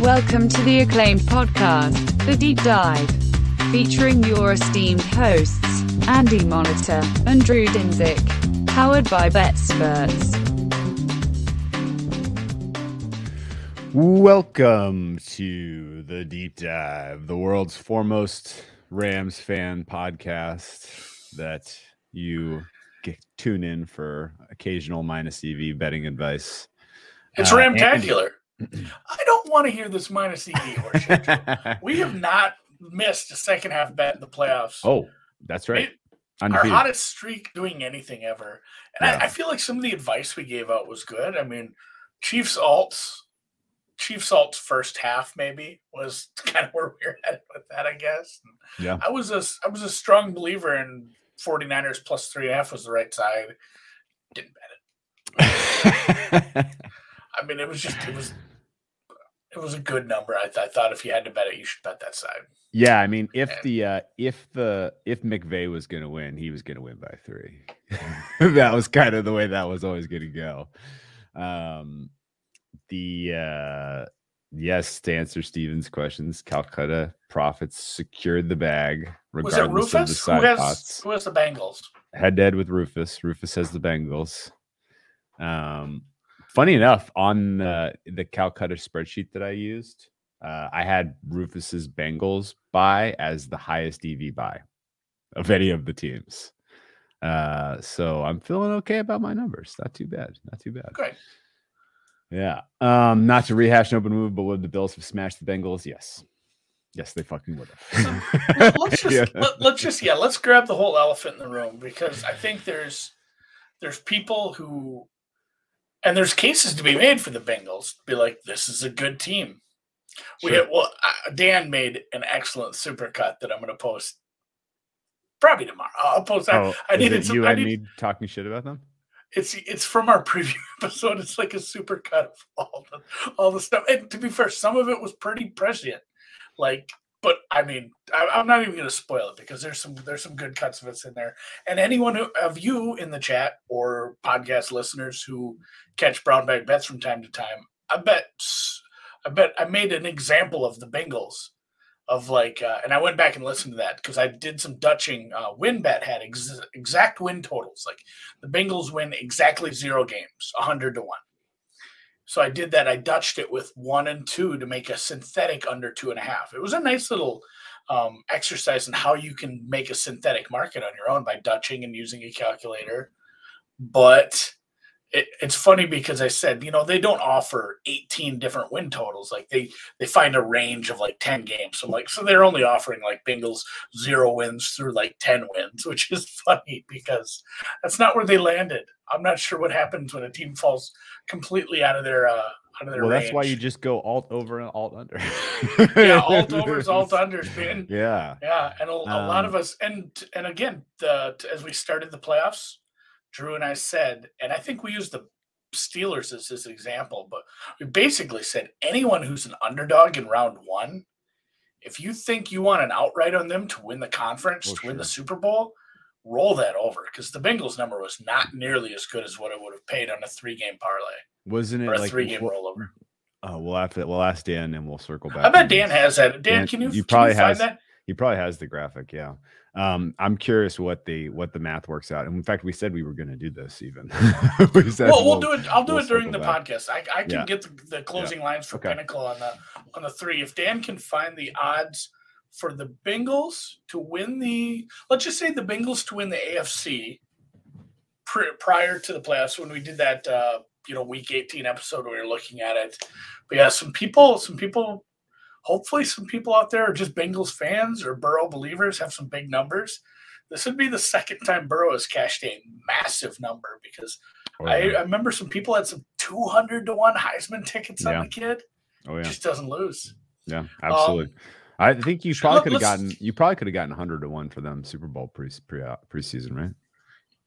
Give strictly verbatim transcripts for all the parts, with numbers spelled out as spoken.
Welcome to the acclaimed podcast, The Deep Dive, featuring your esteemed hosts, Andy Monitor and Drew Dinzik, powered by BetSperts. Welcome to The Deep Dive, the world's foremost Rams fan podcast that you get, tune in for occasional minus E V betting advice. It's uh, ramtacular. Andy, I don't want to hear this minus E V horseshit. We have not missed a second half bet in the playoffs. Oh, that's right. It, our hottest streak doing anything ever. And yeah. I, I feel like some of the advice we gave out was good. I mean, Chiefs alts, Chiefs alts first half maybe was kind of where we were at with that, I guess. And yeah. I was a I was a strong believer in 49ers plus three and a half was the right side. Didn't bet it. I mean, it was just it was. It was a good number. I, th- I thought if you had to bet it, you should bet that side. Yeah, I mean, if and, the uh, if the if McVay was going to win, he was going to win by three. That was kind of the way that was always going to go. Um, the uh, yes, to answer Steven's questions, Calcutta profits secured the bag regardless of the side who has, pots. Who has the Bengals? Head to head with Rufus. Rufus has the Bengals. Um. Funny enough, on the, the Calcutta spreadsheet that I used, uh, I had Rufus's Bengals buy as the highest E V buy of any of the teams. Uh, so I'm feeling okay about my numbers. Not too bad. Not too bad. Great. Yeah. Um, not to rehash an open move, but would the Bills have smashed the Bengals? Yes. Yes, they fucking would have. So, let's just, yeah. Let, let's just, yeah, let's grab the whole elephant in the room, because I think there's there's people who. And there's cases to be made for the Bengals to be like, this is a good team. Sure. We had, well, uh, Dan made an excellent supercut that I'm going to post probably tomorrow. I'll post that. Oh, I needed some, you I and need, me talking shit about them. It's it's from our preview episode. It's like a supercut of all the all the stuff. And to be fair, some of it was pretty prescient. Like, but I mean, I, I'm not even going to spoil it because there's some there's some good cuts of us in there. And anyone who, of you in the chat or podcast listeners who catch Brown Bag Bets from time to time, I bet I bet I made an example of the Bengals of like, uh, and I went back and listened to that because I did some Dutching. Uh, win bet had ex- exact win totals, like the Bengals win exactly zero games, a hundred to one. So I did that. I Dutched it with one and two to make a synthetic under two and a half. It was a nice little um, exercise in how you can make a synthetic market on your own by Dutching and using a calculator. But it, it's funny because I said, you know, they don't offer eighteen different win totals. Like they, they find a range of like ten games. So like, so they're only offering like Bengals zero wins through like ten wins, which is funny because that's not where they landed. I'm not sure what happens when a team falls completely out of their uh, out of their well, range. That's why you just go alt over and alt under. Yeah, alt overs, alt unders, man. Yeah, yeah, and a, a um, lot of us, and and again, the, as we started the playoffs, Drew and I said, and I think we used the Steelers as this example, but we basically said anyone who's an underdog in round one, if you think you want an outright on them to win the conference, well, to sure. win the Super Bowl. Roll that over because the Bengals number was not nearly as good as what it would have paid on a three-game parlay. Wasn't it or a like, three-game well, rollover? Oh, we'll have to. We'll ask Dan and we'll circle back. I bet Dan has that. Dan, can you, you probably can you has, find that? He probably has the graphic. Yeah, um, I'm curious what the what the math works out. And in fact, we said we were going to do this. Even we said, well, we'll, we'll do it. I'll do we'll it during the back. podcast. I, I can yeah. get the, the closing yeah. lines for okay. Pinnacle on the on the three. If Dan can find the odds. For the Bengals to win the, let's just say the Bengals to win the A F C pr- prior to the playoffs when we did that, uh, you know, week eighteen episode where we were looking at it. But yeah, some people, some people, hopefully some people out there are just Bengals fans or Burrow believers have some big numbers. This would be the second time Burrow has cashed a massive number because oh, yeah. I, I remember some people had some two hundred to one Heisman tickets yeah. on the kid. Oh yeah, just doesn't lose. Yeah, absolutely. Um, I think you probably could have gotten you probably could have gotten one hundred to one for them Super Bowl pre, pre preseason, right?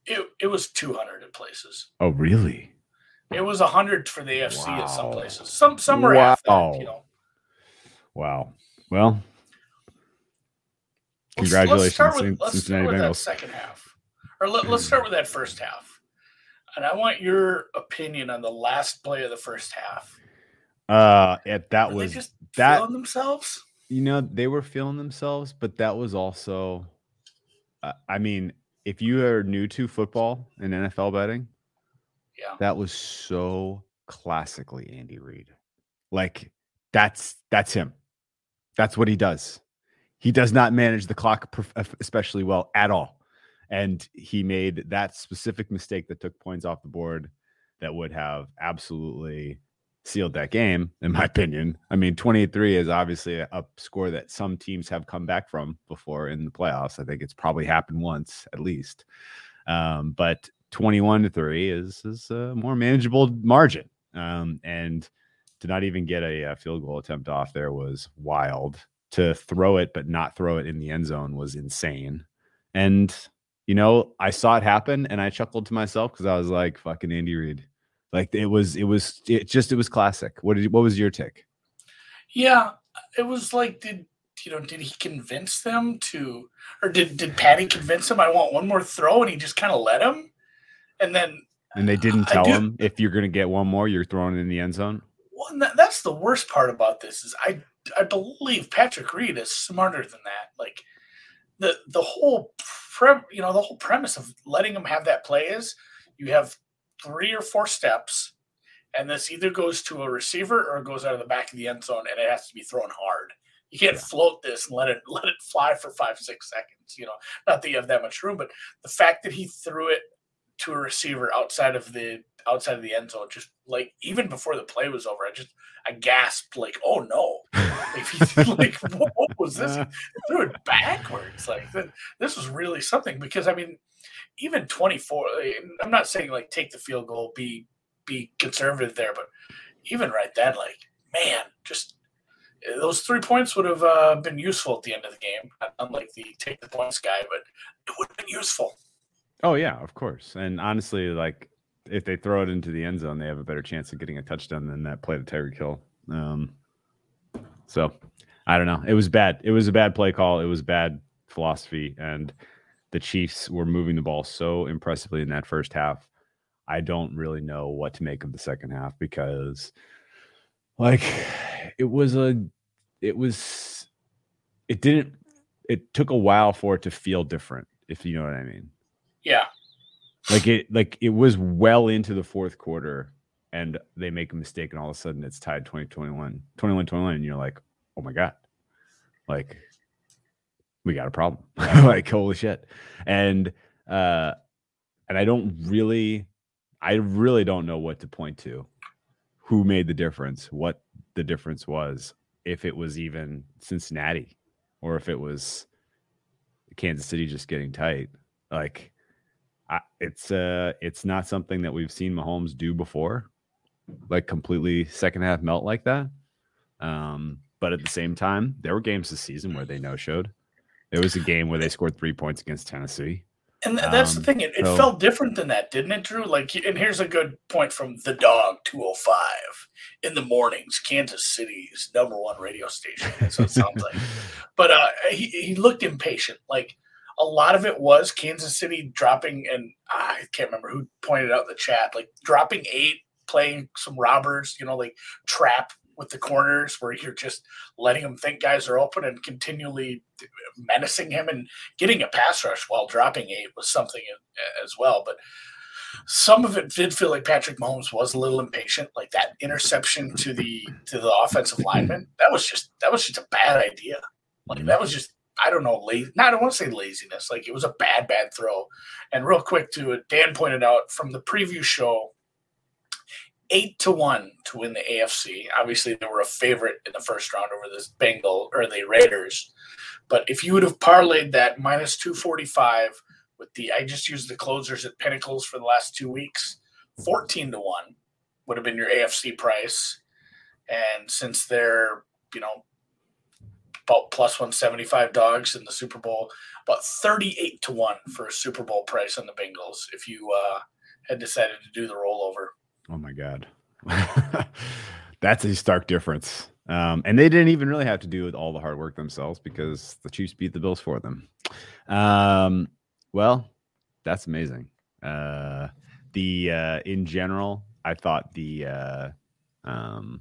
It it was two hundred in places. Oh, really? It was one hundred for the A F C wow. at some places. Some some were wow. half that, you know. Wow. Well, congratulations, Cincinnati Bengals. Let's start with that second half, or let, let's start with that first half. And I want your opinion on the last play of the first half. Uh, it, that was. that feeling themselves. You know, they were feeling themselves, but that was also, uh, I mean, if you are new to football and N F L betting, yeah, that was so classically Andy Reid. Like that's that's him. That's what he does. He does not manage the clock especially well at all. And he made that specific mistake that took points off the board that would have absolutely sealed that game, in my opinion. I mean, twenty-eight three is obviously a, a score that some teams have come back from before in the playoffs. I think it's probably happened once at least. Um, but twenty-one to three is, is a more manageable margin. Um, and to not even get a, a field goal attempt off there was wild. To throw it but not throw it in the end zone was insane. And, you know, I saw it happen and I chuckled to myself because I was like, fucking Andy Reid. Like it was, it was, it just, it was classic. What did, what was your take? Yeah, it was like, did, you know, did he convince them to, or did, did Patty convince him? I want one more throw, and he just kind of let him. And then, and they didn't tell do, him if you're going to get one more, you're throwing it in the end zone. Well, that, that's the worst part about this is I, I believe Patrick Reid is smarter than that. Like the, the whole pre, you know, the whole premise of letting him have that play is you have three or four steps, and this either goes to a receiver or it goes out of the back of the end zone, and it has to be thrown hard. You can't yeah. float this and let it let it fly for five, six seconds. You know, not that you have that much room, but the fact that he threw it to a receiver outside of the outside of the end zone, just like even before the play was over, I just I gasped like, oh no! Like, he, like what, what was this? He threw it backwards. Like this was really something because I mean. Even twenty-four, I'm not saying like take the field goal, be be conservative there, but even right then, like man, just those three points would have uh, been useful at the end of the game. Unlike the take the points guy, but it would have been useful. Oh yeah, of course. And honestly, like if they throw it into the end zone, they have a better chance of getting a touchdown than that play to Tyreek Hill. Um, so I don't know. It was bad. It was a bad play call. It was bad philosophy and. The Chiefs were moving the ball so impressively in that first half. I don't really know what to make of the second half because like it was a, it was, it didn't, it took a while for it to feel different, if you know what I mean. Yeah. Like it, like it was well into the fourth quarter and they make a mistake and all of a sudden it's tied twenty, twenty-one, twenty-one, twenty-one. And you're like, oh my God, like, we got a problem. Like, holy shit. And, uh, and I don't really, I really don't know what to point to, who made the difference, what the difference was, if it was even Cincinnati or if it was Kansas City just getting tight. Like I, it's, uh, it's not something that we've seen Mahomes do before, like completely second half melt like that. Um, but at the same time, there were games this season where they no-showed. It was a game where they scored three points against Tennessee. And th- that's um, the thing. It, it so, felt different than that, didn't it, Drew? Like, and here's a good point from The Dog two oh five. In the mornings, Kansas City's number one radio station. That's what it sounds like. But uh, he, he looked impatient. Like, a lot of it was Kansas City dropping, and ah, I can't remember who pointed out in the chat, like dropping eight, playing some robbers, you know, like trap with the corners where you're just letting him think guys are open and continually menacing him and getting a pass rush while dropping eight was something as well. But some of it did feel like Patrick Mahomes was a little impatient, like that interception to the, to the offensive lineman. That was just, that was just a bad idea. Like that was just, I don't know, lazy. No, I don't want to say laziness. Like it was a bad, bad throw. And real quick to it, Dan pointed out from the preview show, Eight to one to win the A F C. Obviously, they were a favorite in the first round over this Bengal or the Raiders. But if you would have parlayed that minus two forty-five with the, I just used the closers at Pinnacles for the last two weeks, fourteen to one would have been your A F C price. And since they're, you know, about plus one seventy-five dogs in the Super Bowl, about thirty-eight to one for a Super Bowl price on the Bengals. If you uh, had decided to do the rollover. Oh my God. That's a stark difference. Um, and they didn't even really have to do with all the hard work themselves because the Chiefs beat the Bills for them. Um, well, that's amazing. Uh, the, uh, in general, I thought the, uh, um,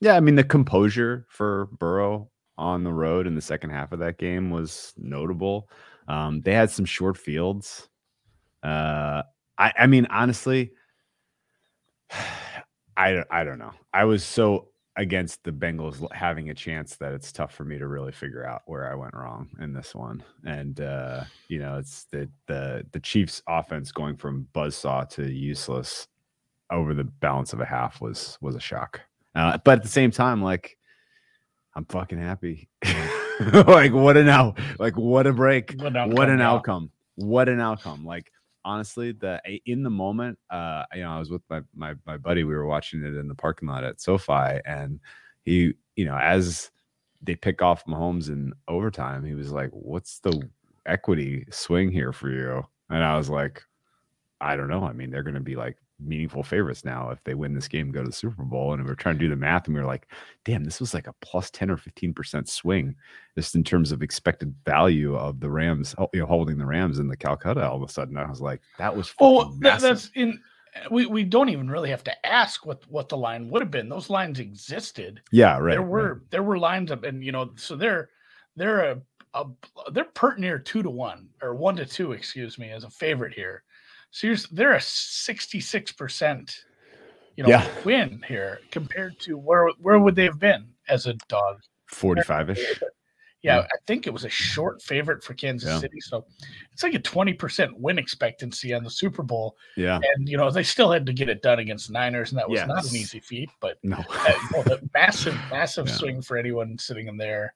Yeah, I mean, the composure for Burrow on the road in the second half of that game was notable. Um, they had some short fields. Uh, I, I mean, honestly, I, I don't know. I was so against the Bengals having a chance that it's tough for me to really figure out where I went wrong in this one. And, uh, you know, it's the, the, the Chiefs offense going from buzzsaw to useless over the balance of a half was, was a shock. Uh, but at the same time, like, I'm fucking happy. Like, what an out, like, what a break, what, what an now. outcome, what an outcome. Like, honestly, the in the moment, uh, you know, I was with my, my my buddy. We were watching it in the parking lot at SoFi, and he, you know, as they pick off Mahomes in overtime, he was like, "What's the equity swing here for you?" And I was like, "I don't know. I mean, they're going to be like meaningful favorites now if they win this game and go to the Super Bowl." And we were trying to do the math, and we were like, damn, this was like a plus ten or fifteen percent swing just in terms of expected value of the Rams, you know, holding the Rams in the Calcutta all of a sudden. I was like, that was oh that, that's in we we don't even really have to ask what what the line would have been. Those lines existed. Yeah, right. There were right. there were lines up, and you know, so they're they're a, a they're pert near two to one or one to two, excuse me, as a favorite here. Seriously, they're a sixty-six percent, you know, yeah. win here compared to where where would they have been as a dog? forty-five-ish. Yeah, yeah, I think it was a short favorite for Kansas yeah. City. So it's like a twenty percent win expectancy on the Super Bowl. Yeah. And, you know, they still had to get it done against Niners, and that was yes. not an easy feat. But no, that, well, that massive, massive yeah. swing for anyone sitting in there.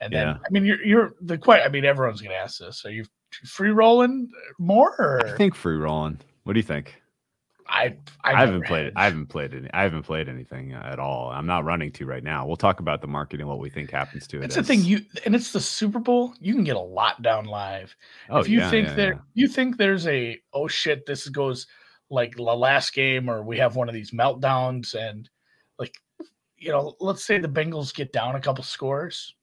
And then, yeah. I mean, you're you're the quite. I mean, everyone's going to ask this. Are you free rolling more? Or? I think free rolling. What do you think? I I, I haven't played it. I haven't played it. I haven't played anything at all. I'm not running to right now. We'll talk about the market and what we think happens to it. It's the thing you and it's the Super Bowl. You can get a lot down live. Oh, if you yeah, think yeah, there, yeah. you think there's a oh shit, this goes like the last game, or we have one of these meltdowns, and like you know, let's say the Bengals get down a couple scores.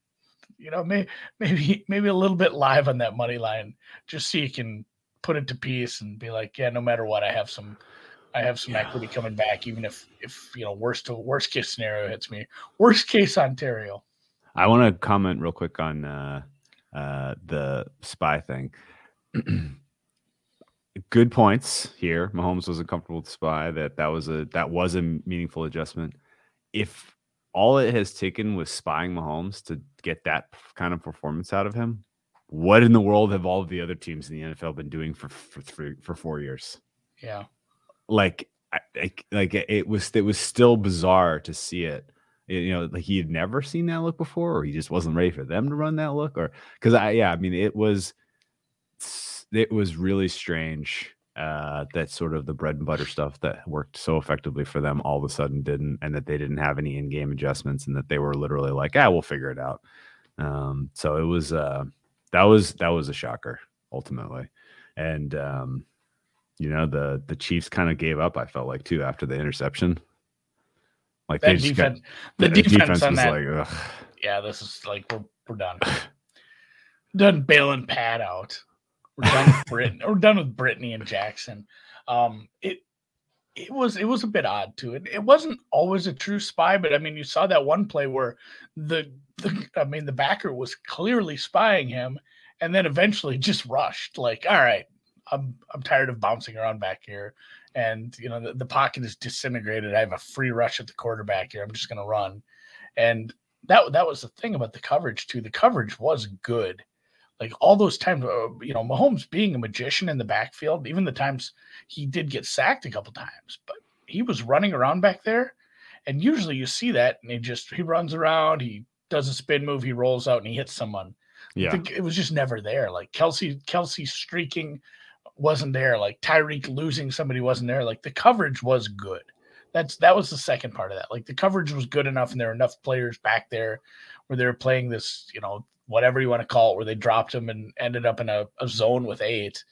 You know, maybe maybe maybe a little bit live on that money line, just so you can put it to peace and be like, yeah, no matter what, I have some, I have some yeah. equity coming back, even if if you know worst to worst case scenario hits me, worst case Ontario. I want to comment real quick on uh, uh, the spy thing. Good points here. Mahomes was a comfortable spy. That that was a that was a meaningful adjustment. If all it has taken was spying Mahomes to get that kind of performance out of him, what in the world have all of the other teams in the N F L been doing for for three, for four years? Yeah, like like like it was it was still bizarre to see it. it you know, like he had never seen that look before, or he just wasn't ready for them to run that look, or because I yeah, I mean it was it was really strange. Uh, that sort of the bread and butter stuff that worked so effectively for them all of a sudden didn't, and that they didn't have any in-game adjustments, and that they were literally like, ah, we'll figure it out. Um, so it was, uh, that was, that was a shocker ultimately. And, um, you know, the, the Chiefs kind of gave up, I felt like, too, after the interception. Like that they just defense, got, the, the defense, defense on was that. Like, ugh. Yeah, this is like, we're, we're done. Done bailing Pat out. We're done with Brittany. We're done with Brittany and Jackson. Um, it it was it was a bit odd too. It it wasn't always a true spy, but I mean, you saw that one play where the, the I mean the backer was clearly spying him, and then eventually just rushed. Like, all right, I'm I'm tired of bouncing around back here, and you know the, the pocket is disintegrated. I have a free rush at the quarterback here. I'm just gonna run, and that that was the thing about the coverage too. The coverage was good. Like all those times, you know, Mahomes being a magician in the backfield, even the times he did get sacked a couple times, but he was running around back there. And usually you see that and he just, he runs around, he does a spin move, he rolls out and he hits someone. Yeah. It was just never there. Like Kelsey, Kelsey streaking wasn't there. Like Tyreek losing somebody wasn't there. Like the coverage was good. That's, that was the second part of that. Like the coverage was good enough and there were enough players back there where they were playing this, you know, whatever you want to call it, where they dropped him and ended up in a, a zone with eight.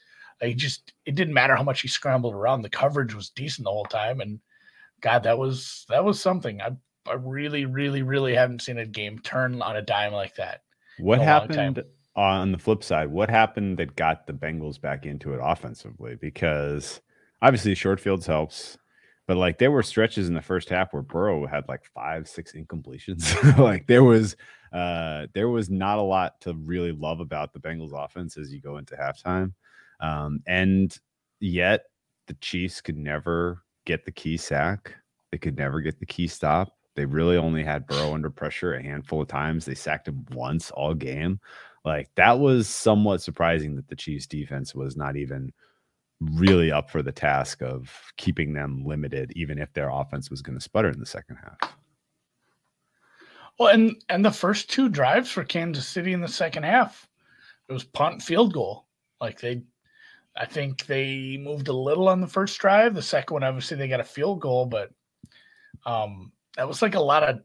Like just, it didn't matter how much he scrambled around. The coverage was decent the whole time. And God, that was, that was something I, I really, really, really haven't seen a game turn on a dime like that. What happened on the flip side? What happened that got the Bengals back into it offensively? Because obviously short fields helps. But like there were stretches in the first half where Burrow had like five, six incompletions. Like there was, uh, there was not a lot to really love about the Bengals offense as you go into halftime, um, and yet the Chiefs could never get the key sack. They could never get the key stop. They really only had Burrow under pressure a handful of times. They sacked him once all game. Like that was somewhat surprising that the Chiefs defense was not even really up for the task of keeping them limited, even if their offense was going to sputter in the second half. Well, and and the first two drives for Kansas City in the second half, it was punt and field goal. Like they, I think they moved a little on the first drive. The second one, obviously, they got a field goal, but um, that was like a lot of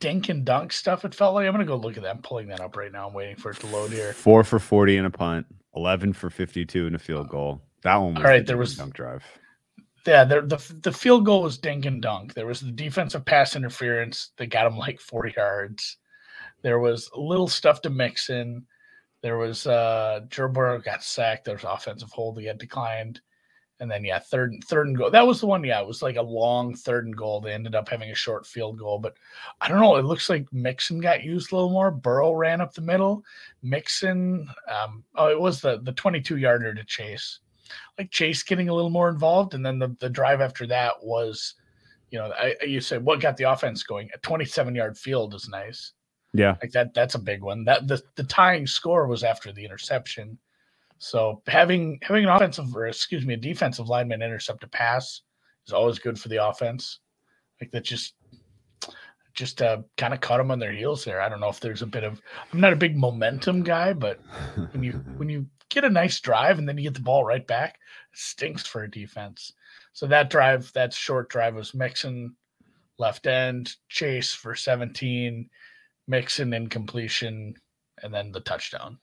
dink and dunk stuff. It felt like. I'm going to go look at that. I'm pulling that up right now. I'm waiting for it to load here. Four for forty in a punt, eleven for fifty-two in a field goal. That one was all right, the there was, dunk drive. Yeah, there, the the field goal was dink and dunk. There was the defensive pass interference that got him like forty yards. There was a little stuff to mix in. There was uh, Joe Burrow got sacked. There was offensive hold that got declined. And then, yeah, third, third and goal. That was the one, yeah, it was like a long third and goal. They ended up having a short field goal. But I don't know. It looks like Mixon got used a little more. Burrow ran up the middle. Mixon, um, oh, it was the the twenty-two-yarder to Chase. Like Chase getting a little more involved, and then the, the drive after that was, you know, I, you said what got the offense going? A twenty-seven-yard field is nice. Yeah, like that. That's a big one. That the, the tying score was after the interception. So having having an offensive or excuse me, a defensive lineman intercept a pass is always good for the offense. Like that just just uh, kind of caught them on their heels there. I don't know if there's a bit of. I'm not a big momentum guy, but when you when you get a nice drive and then you get the ball right back, it stinks for a defense. So that drive, that short drive was Mixon left end, Chase for seventeen, Mixon incompletion, and then the touchdown.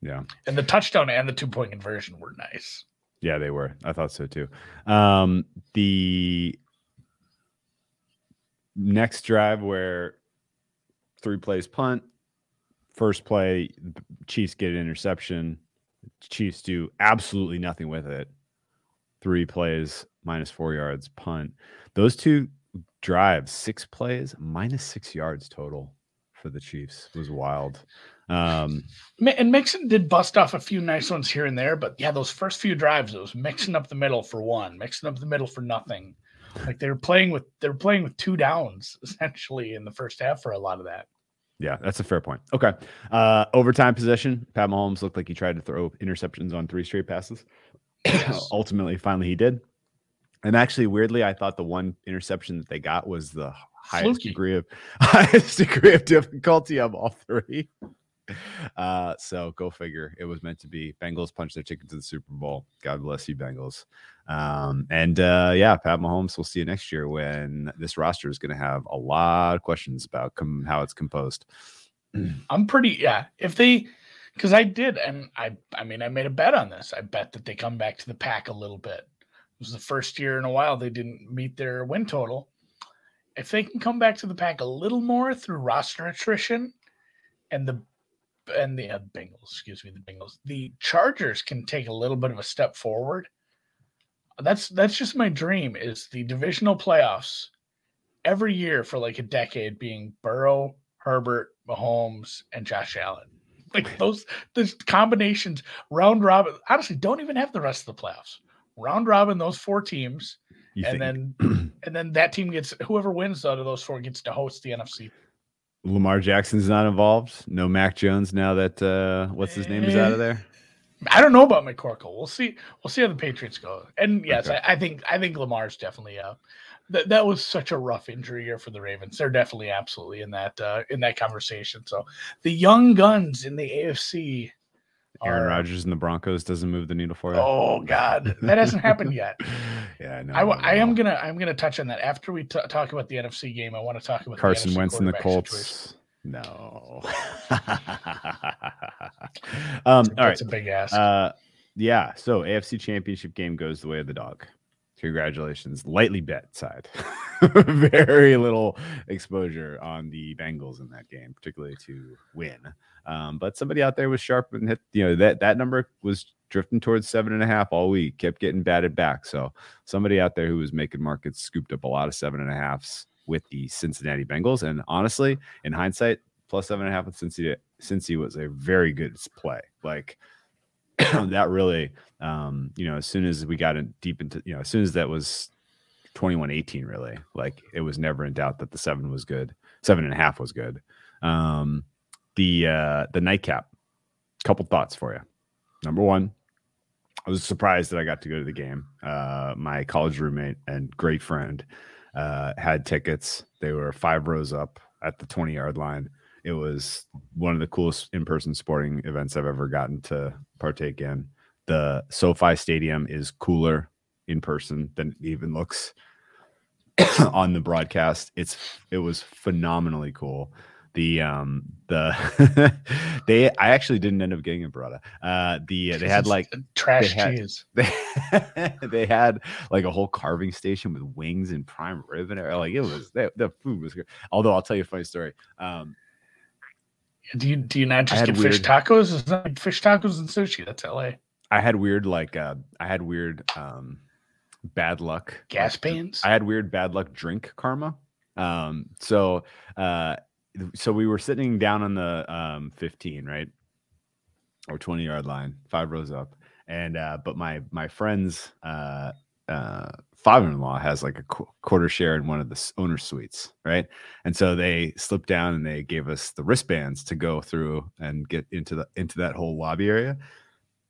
Yeah. And the touchdown and the two-point conversion were nice. Yeah, they were. I thought so too. Um, the next drive where three plays punt, first play, Chiefs get an interception. Chiefs do absolutely nothing with it. Three plays, minus four yards, punt. Those two drives, six plays, minus six yards total for the Chiefs. It was wild. Um, and Mixon did bust off a few nice ones here and there, but yeah, those first few drives, it was mixing up the middle for one, mixing up the middle for nothing. Like they were playing with they were playing with two downs essentially in the first half for a lot of that. Yeah, that's a fair point. Okay. Uh, overtime possession. Pat Mahomes looked like he tried to throw interceptions on three straight passes. Yes. Ultimately, finally, he did. And actually, weirdly, I thought the one interception that they got was the highest degree of, highest degree of difficulty of all three. Uh, so go figure. It was meant to be. Bengals punched their ticket to the Super Bowl. God bless you, Bengals. Um, and uh, yeah, Pat Mahomes, we'll see you next year when this roster is going to have a lot of questions about com- how it's composed. I'm pretty, yeah. If they, because I did, and I, I mean, I made a bet on this. I bet that they come back to the pack a little bit. It was the first year in a while they didn't meet their win total. If they can come back to the pack a little more through roster attrition, and the and the uh, Bengals, excuse me, the Bengals, the Chargers can take a little bit of a step forward. That's that's just my dream is the divisional playoffs every year for like a decade being Burrow, Herbert, Mahomes, and Josh Allen. Like those those combinations, round robin. Honestly, don't even have the rest of the playoffs. Round robin those four teams, you and think? then and then that team gets whoever wins out of those four gets to host the N F C. Lamar Jackson's not involved. No Mac Jones now that uh, what's his name is out of there. I don't know about McCorkle. We'll see. We'll see how the Patriots go. And yes, okay. I, I think I think Lamar's definitely uh that that was such a rough injury year for the Ravens. They're definitely absolutely in that uh, in that conversation. So the young guns in the A F C. Aaron Rodgers and the Broncos doesn't move the needle for you. Oh God, that hasn't happened yet. Yeah, no, I, no, I am no. gonna I'm gonna touch on that after we t- talk about the N F C game. I want to talk about Carson Wentz and the Colts. Situation. No. um, all That's right. It's a big ask. Uh, yeah. So A F C Championship game goes the way of the dog. Congratulations. Lightly bet side. Very little exposure on the Bengals in that game, particularly to win. Um, but somebody out there was sharp and hit, you know, that, that number was drifting towards seven and a half all week, kept getting batted back. So somebody out there who was making markets scooped up a lot of seven and a halves with the Cincinnati Bengals. And honestly, in hindsight, plus seven and a half with Cincy, Cincy was a very good play. Like that really, um, you know, as soon as we got in deep into, you know, as soon as that was twenty-one eighteen, really, like it was never in doubt that the seven was good. Seven and a half was good. Um, the, uh, the nightcap, couple thoughts for you. Number one, I was surprised that I got to go to the game. Uh, my college roommate and great friend uh, had tickets. They were five rows up at the twenty-yard line. It was one of the coolest in-person sporting events I've ever gotten to partake in. The SoFi Stadium is cooler in person than it even looks on the broadcast. It's it was phenomenally cool. The um the they I actually didn't end up getting a burrata. Uh, the uh, they had like trash they had, cheese. They, they had like a whole carving station with wings and prime rib and everything. Like it was they, the food was good. Although I'll tell you a funny story. Um, do you do you not just get weird, fish tacos? It's not like fish tacos and sushi. That's L A. I had weird like uh I had weird um bad luck gas pains. I had weird bad luck drink karma. Um, so uh. So we were sitting down on the um, fifteen, right, or twenty-yard line, five rows up, and uh, but my my friend's uh, uh, father-in-law has like a qu- quarter share in one of the owner suites, right, and so they slipped down and they gave us the wristbands to go through and get into the into that whole lobby area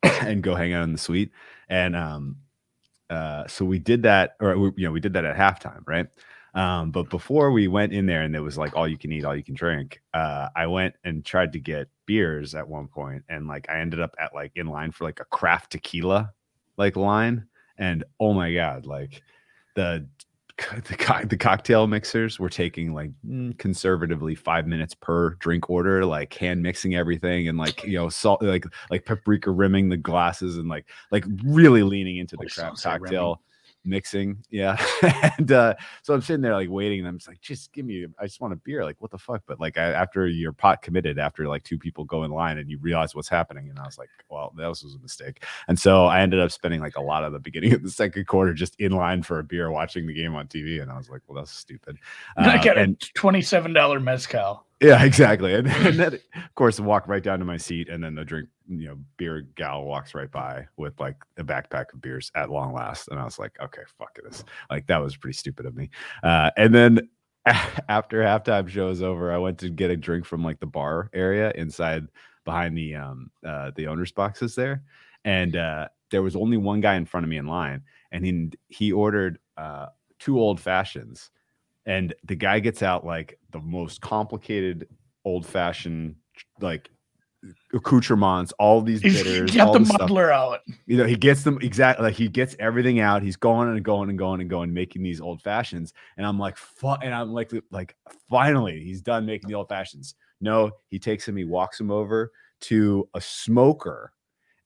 and go hang out in the suite, and um, uh, so we did that, or we, you know, we did that at halftime, right. Um, but before we went in there and it was like all you can eat, all you can drink, uh, I went and tried to get beers at one point, and like I ended up at like in line for like a craft tequila like line, and oh my god, like the the, co- the cocktail mixers were taking like conservatively five minutes per drink order, like hand mixing everything and like you know salt like like paprika rimming the glasses and like like really leaning into the craft cocktail mixing. Yeah. And uh so I'm sitting there like waiting, and I'm just like, just give me, I just want a beer, like what the fuck. But like I, after you're pot committed, after like two people go in line and you realize what's happening, and I was like, well, that was a mistake. And so I ended up spending like a lot of the beginning of the second quarter just in line for a beer watching the game on T V, and I was like, well, that's stupid. uh, I got a twenty-seven dollar mezcal. Yeah, exactly. And, and then, of course, walk right down to my seat, and then the drink, you know, beer gal walks right by with like a backpack of beers at long last. And I was like, okay, fuck this. Like, that was pretty stupid of me. Uh, and then after halftime show is over, I went to get a drink from like the bar area inside behind the, um, uh, the owner's boxes there. And uh, there was only one guy in front of me in line, and he, he ordered uh, two old fashions. And the guy gets out like the most complicated old fashioned, like accoutrements, all these bitters. He got all the muddler out. You know, he gets them exactly like he gets everything out. He's going and going and going and going, making these old fashions. And I'm like, fuck. And I'm like, like finally, he's done making the old fashions. No, he takes him, he walks him over to a smoker.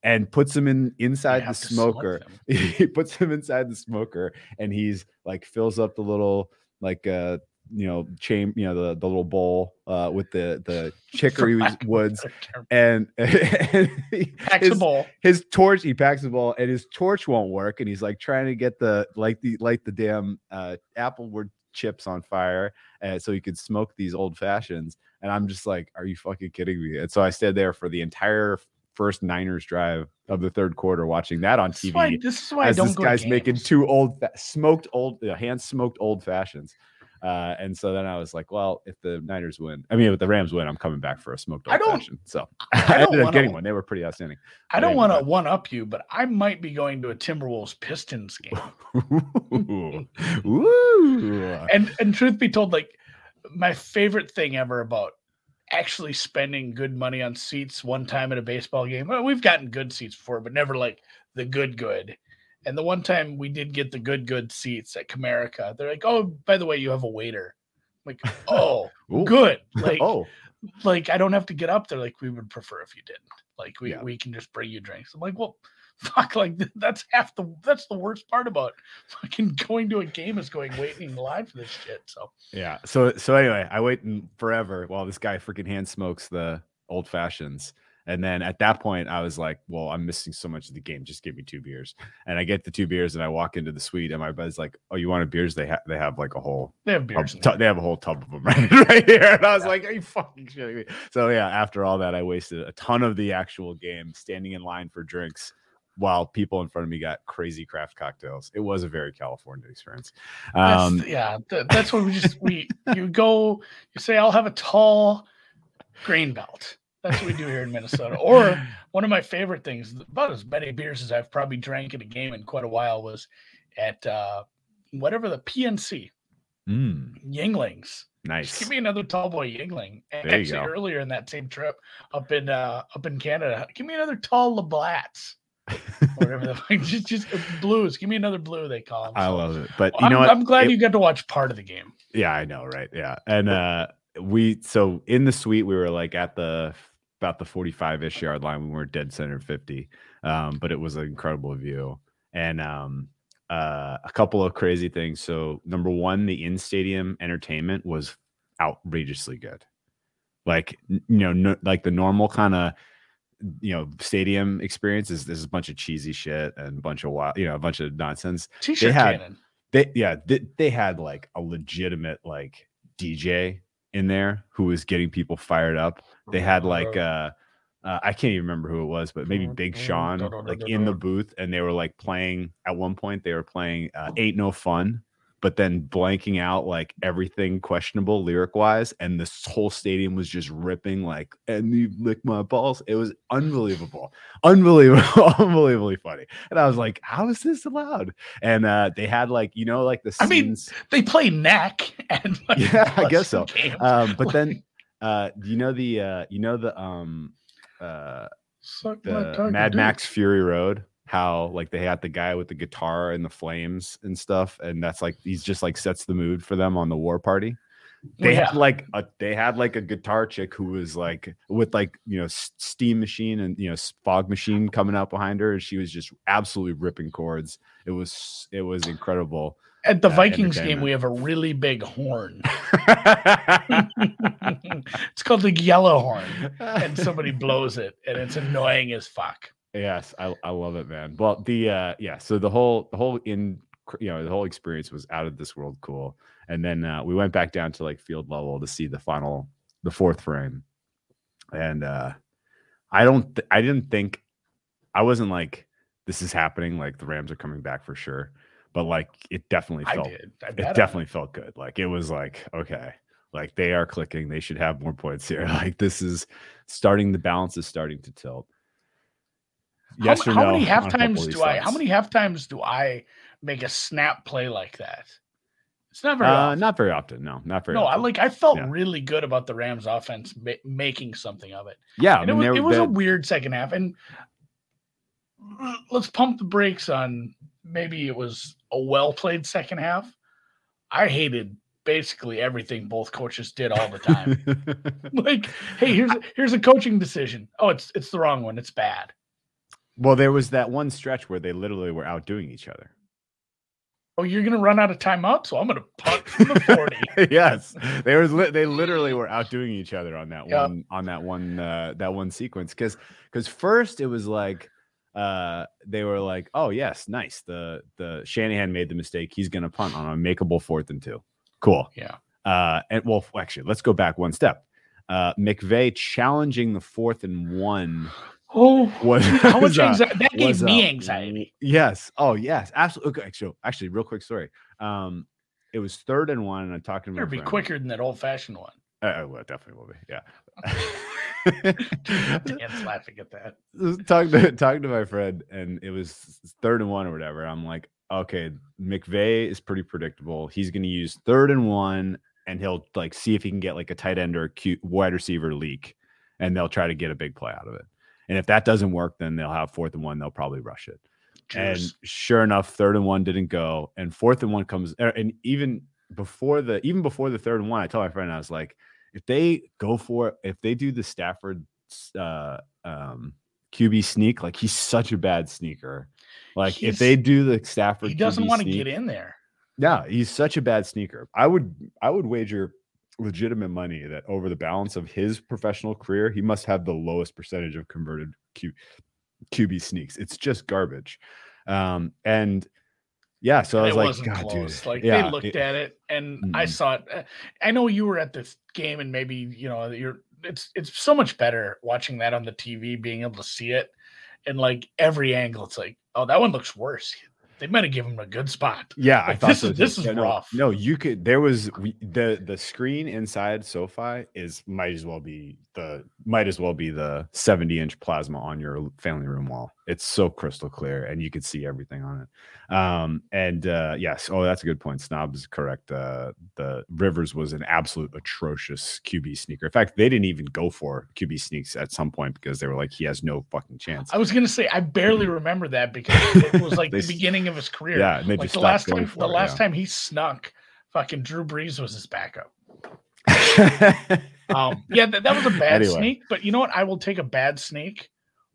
And puts him in inside the smoker. He puts him inside the smoker, and he's like fills up the little like uh you know chain you know the, the little bowl uh with the the chicory woods and, and he, packs his, a bowl. His torch he packs the bowl, and his torch won't work, and he's like trying to get the like the like the damn uh applewood chips on fire uh, so he could smoke these old fashions. And I'm just like, are you fucking kidding me? And so I stayed there for the entire first Niners drive of the third quarter watching that on T V. This is why, this is why I don't this go guy's to games. Making two old fa- smoked old uh, hand smoked old fashions. Uh, and so then I was like, well, if the Niners win, I mean, if the Rams win, I'm coming back for a smoked old fashioned. So I, I ended up wanna, getting one. They were pretty outstanding. I don't want to one up you, but I might be going to a Timberwolves Pistons game. Ooh. Ooh. And and truth be told, like my favorite thing ever about actually spending good money on seats one time at a baseball game. Well, we've gotten good seats before, but never like the good, good. And the one time we did get the good, good seats at Comerica, they're like, oh, by the way, you have a waiter. I'm like, oh, good. Like, oh. like I don't have to get up there. Like we would prefer if you didn't, like we, yeah. we can just bring you drinks. I'm like, well, fuck, like that's half the, that's the worst part about fucking going to a game is going waiting in line for this shit. So yeah. So, so anyway, I wait forever while this guy freaking hand smokes the old fashions. And then at that point, I was like, well, I'm missing so much of the game. Just give me two beers. And I get the two beers and I walk into the suite and my bud's like, oh, you want a beers? They have, they have like a whole, they have beers. Tub, they have a whole tub of them right, right here. And I was yeah. like, are you fucking kidding me? So yeah, after all that, I wasted a ton of the actual game standing in line for drinks while people in front of me got crazy craft cocktails. It was a very California experience. Um, that's, yeah. Th- that's what we just, we, you go, you say, I'll have a tall grain belt. That's what we do here in Minnesota. Or one of my favorite things, about as many beers as I've probably drank in a game in quite a while, was at uh, whatever the P N C. Mm. Yinglings. Nice. Just give me another tall boy Yingling. And there actually, you go. Earlier in that same trip up in uh, up in Canada, give me another tall LeBlats. Whatever the fuck, just, just blues. Give me another blue, they call them. So. I love it. But you I'm, know what? I'm glad it, you got to watch part of the game. Yeah, I know, right? Yeah. And uh, we, so in the suite, we were like at the, about the forty-five-ish yard line when we were dead center fifty, um, but it was an incredible view. And um, uh, a couple of crazy things. So number one, the in-stadium entertainment was outrageously good. Like, you know, no, like the normal kind of, you know, stadium experience is there's a bunch of cheesy shit and a bunch of wild, you know, a bunch of nonsense. T-shirt they had, cannon. They, yeah, they, they had like a legitimate like D J in there who was getting people fired up. They had like uh, uh I can't even remember who it was, but maybe Big Sean like in the booth, and they were like playing at one point they were playing uh, Ain't No Fun, but then blanking out like everything questionable lyric wise, and this whole stadium was just ripping like, and you lick my balls. It was unbelievable, unbelievable, unbelievably funny. And I was like, how is this allowed? And uh, they had like, you know, like the scenes. I mean, they play Knack and like, yeah, I guess so. Um, but then uh, you know the uh, you know the um uh the Mad Max Fury Road. How like they had the guy with the guitar and the flames and stuff, and that's like he's just like sets the mood for them on the war party. They yeah. had like a they had like a guitar chick who was like with like, you know, steam machine and, you know, fog machine coming out behind her, and she was just absolutely ripping chords. It was it was incredible. At the uh, Vikings game, we have a really big horn. It's called the yellow horn, and somebody blows it, and it's annoying as fuck. Yes, I, I love it, man. Well, the uh, yeah, so the whole the whole in you know the whole experience was out of this world cool. And then uh, we went back down to like field level to see the final, the fourth frame. And uh, I don't, th- I didn't think, I wasn't like this is happening. Like the Rams are coming back for sure, but like it definitely felt, I did. I bet it definitely felt good. Like it was like okay. Like they are clicking. They should have more points here. Like this is starting. The balance is starting to tilt. Yes how, or no? How many half times do I? How many half times do I make a snap play like that? It's not very. Uh, often. Not very often. No, not very. No, often. I like. I felt yeah. really good about the Rams' offense ma- making something of it. Yeah, and I mean, it was, it was a weird second half, and let's pump the brakes on. Maybe it was a well-played second half. I hated basically everything both coaches did all the time. Like, hey, here's here's a coaching decision. Oh, it's it's the wrong one. It's bad. Well, there was that one stretch where they literally were outdoing each other. Oh, you're going to run out of timeout, so I'm going to punt from the forty. Yes, they was li- they literally were outdoing each other on that yep. one on that one uh, that one sequence because because first it was like uh, they were like, oh yes, nice. The the Shanahan made the mistake. He's going to punt on a makeable fourth and two. Cool. Yeah. Uh, and well, actually, let's go back one step. Uh, McVay challenging the fourth and one. Oh, was, how much uh, anxiety? That gave was, me uh, anxiety. Yes. Oh, yes. Absolutely. Okay. So, actually, real quick story. Um, it was third and one, and I'm talking. It'll be friend. Quicker than that old-fashioned one. Uh, well, it definitely will be. Yeah. Dan's laughing at that. Talking to talking to my friend, and it was third and one or whatever. I'm like, okay, McVay is pretty predictable. He's going to use third and one, and he'll like see if he can get like a tight end or a cute wide receiver leak, and they'll try to get a big play out of it. And if that doesn't work, then they'll have fourth and one. They'll probably rush it. Cheers. And sure enough, third and one didn't go. And fourth and one comes. And even before the even before the third and one, I told my friend, I was like, if they go for it, if they do the Stafford uh, um, Q B sneak, like he's such a bad sneaker. Like he's, if they do the Stafford, he doesn't Q B want to sneak, get in there. Yeah, he's such a bad sneaker. I would I would wager legitimate money that over the balance of his professional career, he must have the lowest percentage of converted Q, Q B sneaks. It's just garbage. Um, and yeah, so and I was it like, wasn't God, close. Dude, like yeah, they looked it, at it, and mm-hmm. I saw it. I know you were at this game, and maybe you know you're. It's it's so much better watching that on the T V, being able to see it, and like every angle, it's like, oh, that one looks worse. They might have given him a good spot. Yeah, like, I thought this so. Is, this yeah, is no, rough. No, you could. There was we, the the screen inside SoFi is might as well be the might as well be the seventy inch plasma on your family room wall. It's so crystal clear, and you could see everything on it. Um, and uh, yes, oh, that's a good point. Snob is correct. Uh, the Rivers was an absolute atrocious Q B sneaker. In fact, they didn't even go for Q B sneaks at some point because they were like, he has no fucking chance. I was gonna say, I barely remember that because it was like they, the beginning of. Of his career, yeah, and they like just the last time the it, last yeah. time he snuck, fucking Drew Brees was his backup. um, yeah, that, that was a bad anyway. sneak, but you know what? I will take a bad sneak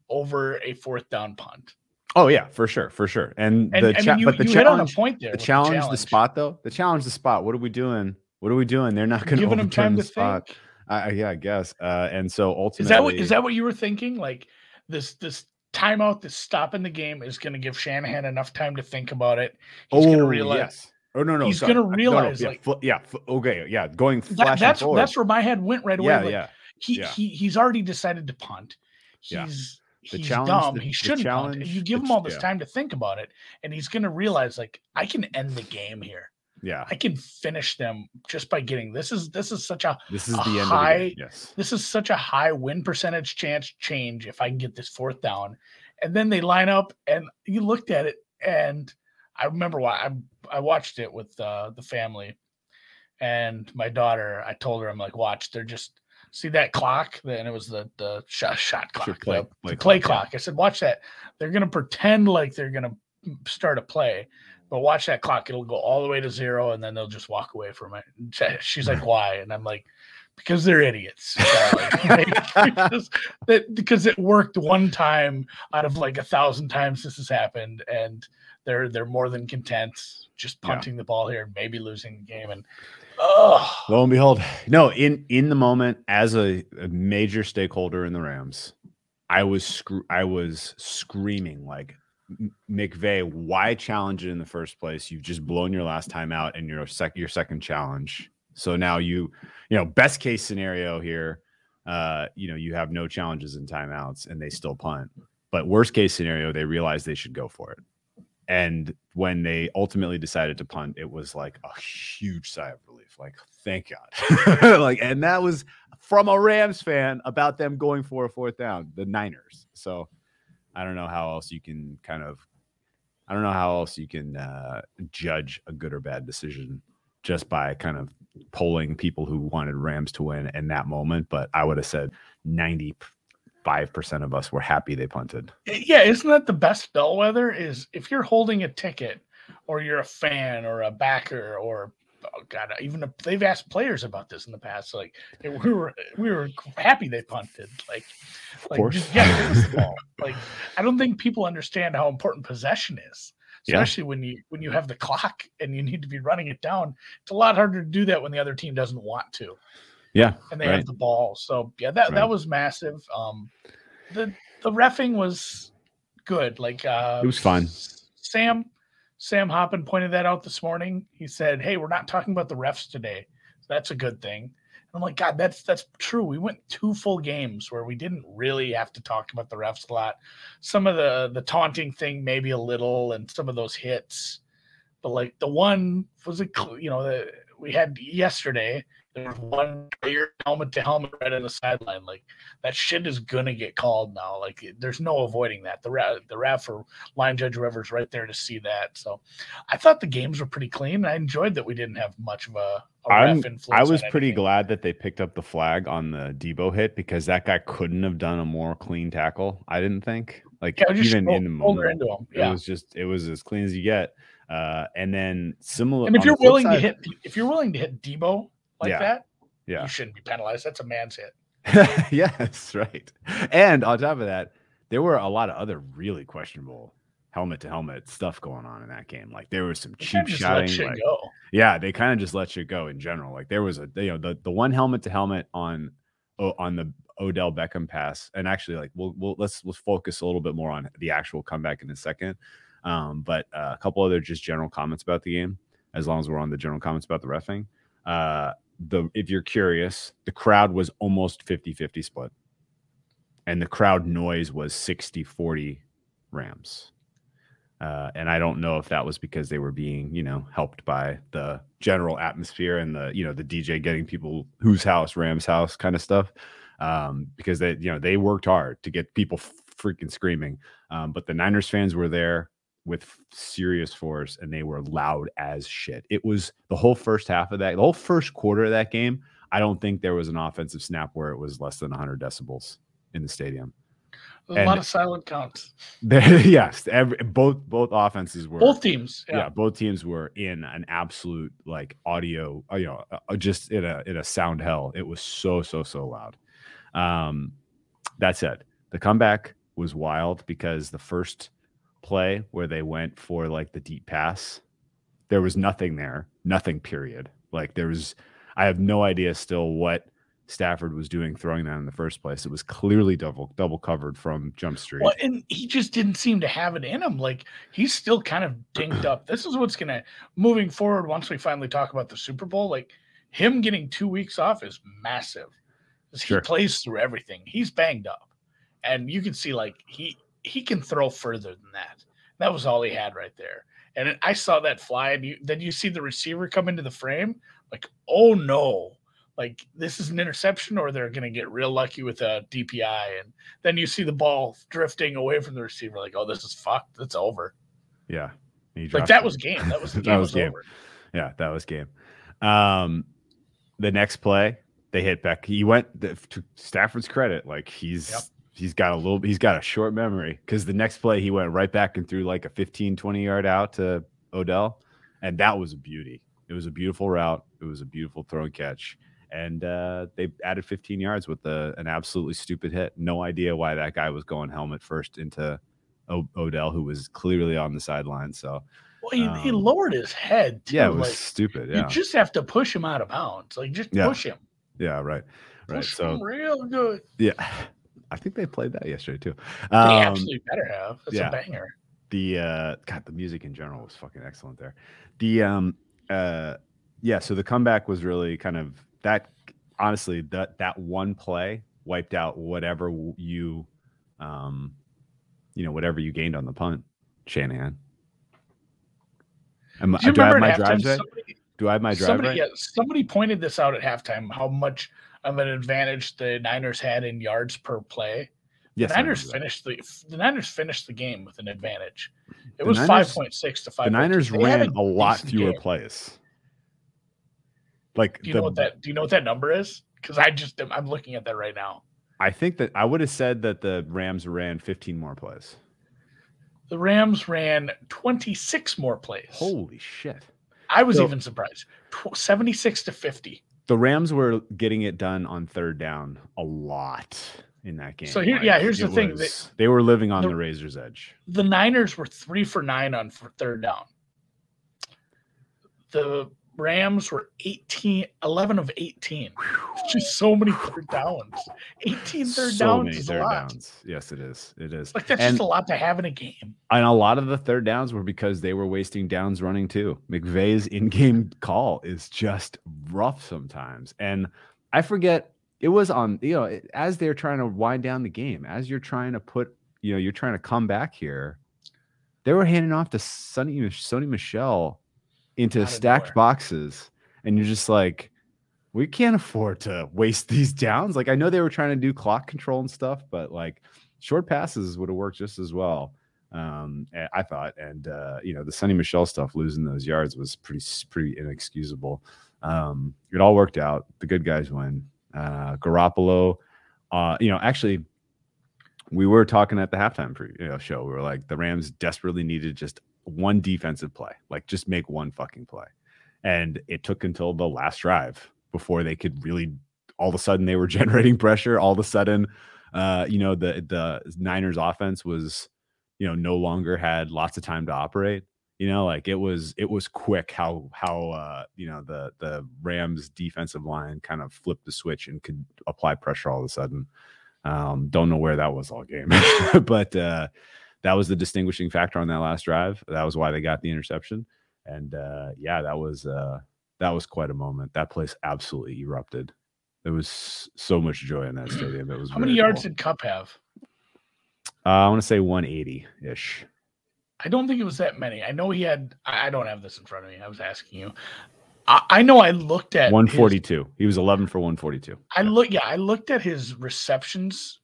over a fourth down punt. Oh yeah, for sure, for sure. And, and the cha- I mean, you, but the you challenge, hit on a point there the challenge, the challenge, the spot though, the challenge, the spot. What are we doing? What are we doing? They're not going to overturn the spot. I, yeah, I guess. Uh, and so ultimately, is that what is that what you were thinking? Like this, this. timeout that's stopping the game is going to give Shanahan enough time to think about it. He's oh, going to realize. Yes. Oh, no, no. He's going to realize. No, no, yeah, like, fl- yeah fl- okay, yeah, going that, that's forward. That's where my head went right away. Yeah, like, yeah, he, yeah. he He's already decided to punt. He's, yeah. the he's dumb. The, he shouldn't punt. And you give him all this yeah. time to think about it, and he's going to realize, like, I can end the game here. Yeah, I can finish them just by getting this is this is such a this is a the end high of the game. Yes. This is such a high win percentage chance change if I can get this fourth down. And then they line up and you looked at it and I remember why I I watched it with uh, the family and my daughter. I told her, I'm like, watch, they're just see that clock. And it was the the shot, shot clock, play, the play, the play clock. clock. I said, watch that. They're gonna pretend like they're gonna start a play. But watch that clock. It'll go all the way to zero, and then they'll just walk away from it. She's like, why? And I'm like, because they're idiots. because, that, because it worked one time out of like a thousand times this has happened, and they're they're more than content just punting yeah. the ball here and maybe losing the game. And oh. Lo and behold, no, in, in the moment, as a, a major stakeholder in the Rams, I was sc- I was screaming like, McVay, why challenge it in the first place? You've just blown your last time out and your sec- your second challenge. So now you, you know, best case scenario here, uh, you know, you have no challenges in timeouts and they still punt. But worst case scenario, they realize they should go for it. And when they ultimately decided to punt, it was like a huge sigh of relief. Like, thank God. Like, and that was from a Rams fan about them going for a fourth down, the Niners. So I don't know how else you can kind of, I don't know how else you can uh, judge a good or bad decision just by kind of polling people who wanted Rams to win in that moment. But I would have said ninety-five percent of us were happy they punted. Yeah. Isn't that the best bellwether is if you're holding a ticket or you're a fan or a backer or oh God, even if they've asked players about this in the past. Like we were, we were happy they punted. Like, like, just get this ball. Like I don't think people understand how important possession is, especially yeah. when you when you have the clock and you need to be running it down. It's a lot harder to do that when the other team doesn't want to. Yeah, and they right. have the ball. So yeah, that right. that was massive. Um, the the reffing was good. Like uh, it was fun. Sam. Sam Hoppen pointed that out this morning. He said, hey, we're not talking about the refs today. So that's a good thing. And I'm like, God, that's that's true. We went two full games where we didn't really have to talk about the refs a lot. Some of the, the taunting thing, maybe a little, and some of those hits. But, like, the one was, a you know, the, we had yesterday, there was one player helmet to helmet right on the sideline. Like, that shit is going to get called now. Like, there's no avoiding that. The ref, the ref or line judge, whoever's right there to see that. So I thought the games were pretty clean. I enjoyed that we didn't have much of a, a ref influence. I was pretty glad that they picked up the flag on the Debo hit because that guy couldn't have done a more clean tackle, I didn't think. Like, yeah, even in the moment, yeah. it was just, it was as clean as you get. Uh, and then similar. And if you're willing to hit, if you're willing to hit Debo, Like yeah. that, yeah, you shouldn't be penalized. That's a man's hit. Yes, right. And on top of that, there were a lot of other really questionable helmet to helmet stuff going on in that game. Like there was some cheap shotting. Like, Yeah, they kind of just let you go in general. Like there was a, you know, the, the one helmet to helmet on on the Odell Beckham pass, and actually, like, we'll we'll let's let's focus a little bit more on the actual comeback in a second. Um, but uh, a couple other just general comments about the game. As long as we're on the general comments about the reffing, uh, the if you're curious, the crowd was almost fifty-fifty split, and the crowd noise was sixty forty Rams. Uh, and I don't know if that was because they were being, you know, helped by the general atmosphere and the, you know, the D J getting people whose house, Rams house kind of stuff. Um, because they, you know, they worked hard to get people freaking screaming. Um, but the Niners fans were there with serious force, and they were loud as shit. It was the whole first half of that, the whole first quarter of that game. I don't think there was an offensive snap where it was less than one hundred decibels in the stadium. A and lot of silent counts. There, yes, every, both both offenses were. Both teams, yeah. yeah, both teams were in an absolute like audio, you know, uh, just in a in a sound hell. It was so so so loud. Um, that said, the comeback was wild because the first play where they went for like the deep pass, there was nothing there, nothing. Period. Like there was, I have no idea still what Stafford was doing throwing that in the first place. It was clearly double double covered from Jump Street. Well, and he just didn't seem to have it in him. Like he's still kind of dinged up. This is what's gonna moving forward once we finally talk about the Super Bowl. Like him getting two weeks off is massive. He sure. plays through everything. He's banged up, and you can see like he he can throw further than that. That was all he had right there. And I saw that fly, and you, then you see the receiver come into the frame. Like oh no. Like, this is an interception, or they're going to get real lucky with a D P I. And then you see the ball drifting away from the receiver. Like, oh, this is fucked. It's over. Yeah. Like, that it. was game. That was the game. that was game. Over. Yeah, that was game. Um, the next play, they hit back. He went the, to Stafford's credit. Like, he's yep. he's got a little – he's got a short memory. Because the next play, he went right back and threw, like, a fifteen, twenty-yard out to Odell. And that was a beauty. It was a beautiful route. It was a beautiful throw and catch. And uh, they added fifteen yards with a, an absolutely stupid hit. No idea why that guy was going helmet first into o- Odell, who was clearly on the sideline. So, well, he, um, he lowered his head. Too. Yeah, it was like, stupid. Yeah. You just have to push him out of bounds. Like just yeah. push him. Yeah, right. Right. Push so him real good. Yeah, I think they played that yesterday too. Um, they absolutely better have. That's yeah. a banger. The uh, God, the music in general was fucking excellent there. The um, uh, yeah. So the comeback was really kind of. That honestly, that that one play wiped out whatever you, um, you know, whatever you gained on the punt, Shanahan. Am, do, do, I my drive somebody, do I have my drive somebody, right? Yeah, somebody pointed this out at halftime, how much of an advantage the Niners had in yards per play. Yes, the Niners finished the the Niners finished the game with an advantage. It the was five point six to five. The Niners they ran a, a lot fewer game. plays. Like do you the, know what that do you know what that number is? Because I just I'm looking at that right now. I think that I would have said that the Rams ran fifteen more plays. The Rams ran twenty-six more plays. Holy shit. I was so, even surprised. seventy-six to fifty. The Rams were getting it done on third down a lot in that game. So here, like, yeah, here's the thing. Was, they, they were living on the, the razor's edge. The Niners were three for nine on for third down. The Rams were eighteen, eleven of eighteen. It's just so many third downs. eighteen third so downs many is third a lot. Downs. Yes, it is. It is. Like, that's and, just a lot to have in a game. And a lot of the third downs were because they were wasting downs running, too. McVay's in-game call is just rough sometimes. And I forget, it was on, you know, it, as they're trying to wind down the game, as you're trying to put, you know, you're trying to come back here, they were handing off to Sonny, Sonny Michel into stacked boxes, and you're just like, we can't afford to waste these downs. Like, I know they were trying to do clock control and stuff, but like short passes would have worked just as well, um, I thought. And uh, you know, the Sonny Michel stuff, losing those yards was pretty pretty inexcusable. Um, it all worked out. The good guys win. Uh, Garoppolo, uh, you know, actually, we were talking at the halftime pre- you know, show. We were like, the Rams desperately needed just one defensive play, like just make one fucking play. And it took until the last drive before they could really, all of a sudden they were generating pressure. All of a sudden, uh, you know, the, the Niners offense was, you know, no longer had lots of time to operate. You know, like it was it was quick how how uh, you know the the Rams defensive line kind of flipped the switch and could apply pressure all of a sudden. Um, don't know where that was all game, but uh, that was the distinguishing factor on that last drive. That was why they got the interception. And uh, yeah, that was uh, that was quite a moment. That place absolutely erupted. There was so much joy in that stadium. It was how many yards cool. did Cup have? Uh, I want to say one eighty ish. I don't think it was that many. I know he had, I don't have this in front of me. I was asking you. I, I know I looked at one forty-two. His, he was eleven for one forty-two. I yeah. look, yeah, I looked at his receptions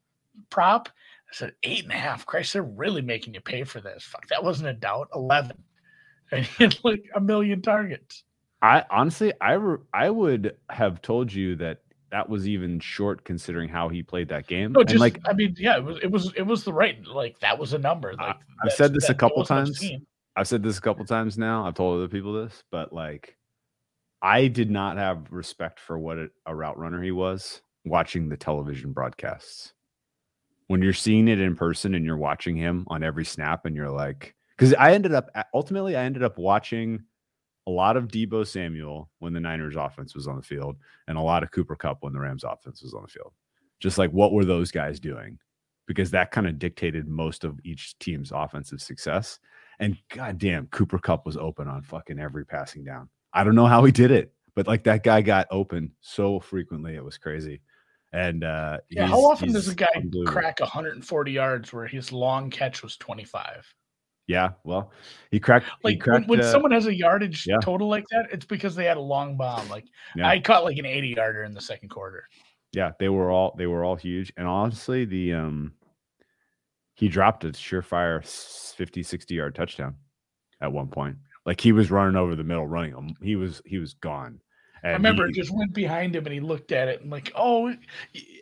prop. I said eight and a half. Christ, they're really making you pay for this. Fuck, that wasn't a doubt. eleven. And he had like a million targets. I honestly, I, re, I would have told you that that was even short considering how he played that game. No, just, and like, I mean, yeah, it was, it was, it was the right, like that was a number. Like I've said this a couple times. I've said this a couple times now. I've told other people this, but like, I did not have respect for what a, a route runner he was watching the television broadcasts. When you're seeing it in person and you're watching him on every snap and you're like, cause I ended up, ultimately I ended up watching a lot of Deebo Samuel when the Niners offense was on the field and a lot of Cooper Kupp when the Rams offense was on the field. Just like, what were those guys doing? Because that kind of dictated most of each team's offensive success. And goddamn, Cooper Kupp was open on fucking every passing down. I don't know how he did it, but like that guy got open so frequently. It was crazy. And uh, yeah, how often does a guy crack one forty yards where his long catch was twenty-five? Yeah, well, he cracked. Like he cracked, when, when uh, someone has a yardage yeah. total like that, it's because they had a long bomb. Like yeah. I caught like an eighty yarder in the second quarter. Yeah, they were all they were all huge. And honestly, the um, he dropped a surefire fifty, sixty yard touchdown at one point. Like he was running over the middle, running him. He was he was gone. And I remember he, it just went behind him and he looked at it and like, oh,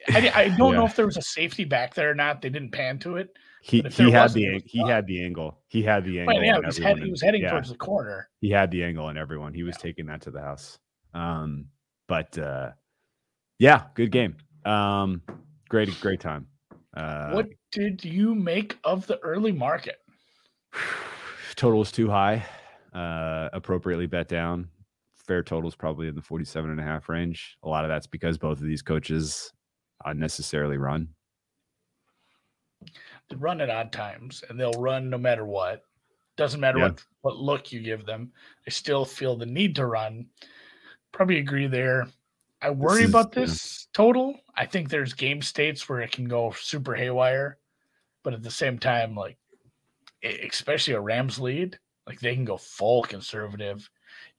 I, I don't yeah. know if there was a safety back there or not. They didn't pan to it. He he had the he gone. had the angle. He had the angle. Right, yeah, he was, head, he was heading yeah. towards the corner. He had the angle on everyone. He was yeah. taking that to the house. Um, but uh, yeah, good game. Um, great, great time. Uh, what did you make of the early market? Totals too high. Uh, appropriately bet down. Fair totals probably in the forty-seven and a half range. A lot of that's because both of these coaches unnecessarily run. They run at odd times and they'll run no matter what. Doesn't matter yeah. what, what look you give them. They still feel the need to run. Probably agree there. I worry this is, about this yeah. total. I think there's game states where it can go super haywire, but at the same time, like especially a Rams lead, like they can go full conservative.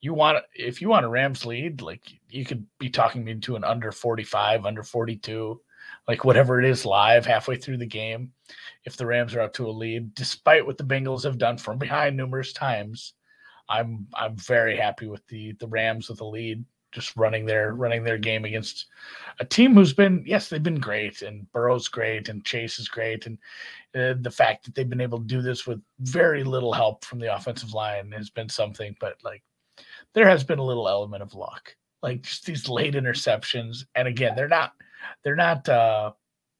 You want, if you want a Rams lead, like you could be talking me into an under forty-five, under forty-two. Like whatever it is live halfway through the game, if the Rams are up to a lead, despite what the Bengals have done from behind numerous times, I'm I'm very happy with the the Rams with a lead, just running their running their game against a team who's been, yes, they've been great, and Burrow's great, and Chase is great, and uh, the fact that they've been able to do this with very little help from the offensive line has been something, but like there has been a little element of luck, like just these late interceptions, and again, they're not. They're not, uh,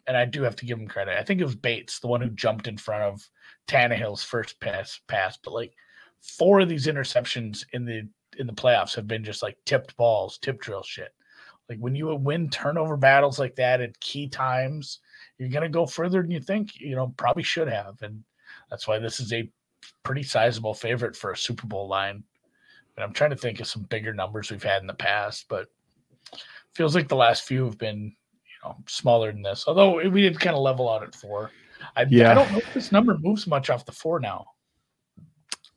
and I do have to give him credit. I think it was Bates, the one who jumped in front of Tannehill's first pass. Pass, but like four of these interceptions in the in the playoffs have been just like tipped balls, tip drill shit. Like when you win turnover battles like that at key times, you're gonna go further than you think. You know, probably should have, and that's why this is a pretty sizable favorite for a Super Bowl line. And I'm trying to think of some bigger numbers we've had in the past, but feels like the last few have been. Know, smaller than this, although we did kind of level out at four. I, yeah. I don't know if this number moves much off the four now.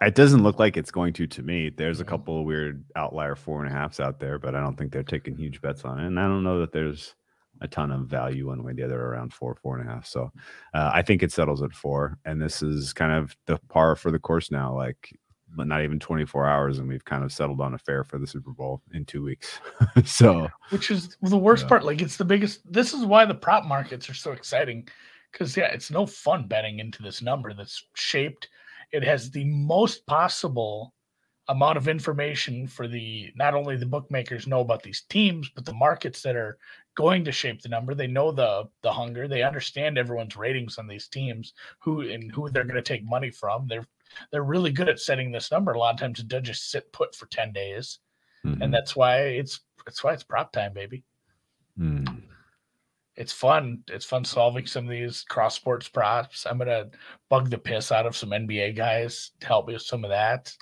It doesn't look like it's going to to me. There's a couple of weird outlier four and a halves out there, but I don't think they're taking huge bets on it. And I don't know that there's a ton of value one way or the other around four, four and a half. So uh, I think it settles at four. And this is kind of the par for the course now. Like, but not even twenty-four hours, and we've kind of settled on a fair for the Super Bowl in two weeks. So, which is the worst yeah. part. Like, it's the biggest. This is why the prop markets are so exciting, because yeah, it's no fun betting into this number that's shaped. It has the most possible amount of information for the not only the bookmakers know about these teams, but the markets that are going to shape the number. They know the the hunger. They understand everyone's ratings on these teams, who and who they're going to take money from. They're they're really good at setting this number. A lot of times it does just sit put for ten days. Mm-hmm. And that's why it's that's why it's prop time, baby. Mm. It's fun. It's fun solving some of these cross sports props. I'm gonna bug the piss out of some N B A guys to help me with some of that.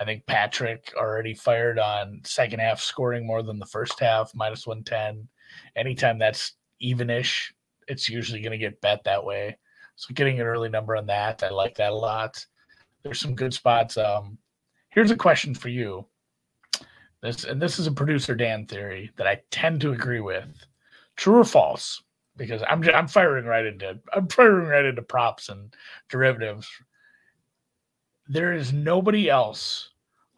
I think Patrick already fired on second half scoring more than the first half, minus one ten. Anytime that's even-ish, it's usually going to get bet that way. So getting an early number on that, I like that a lot. There's some good spots. Um, here's a question for you. This and this is a producer Dan theory that I tend to agree with. True or false? Because I'm just, I'm firing right into I'm firing right into props and derivatives. There is nobody else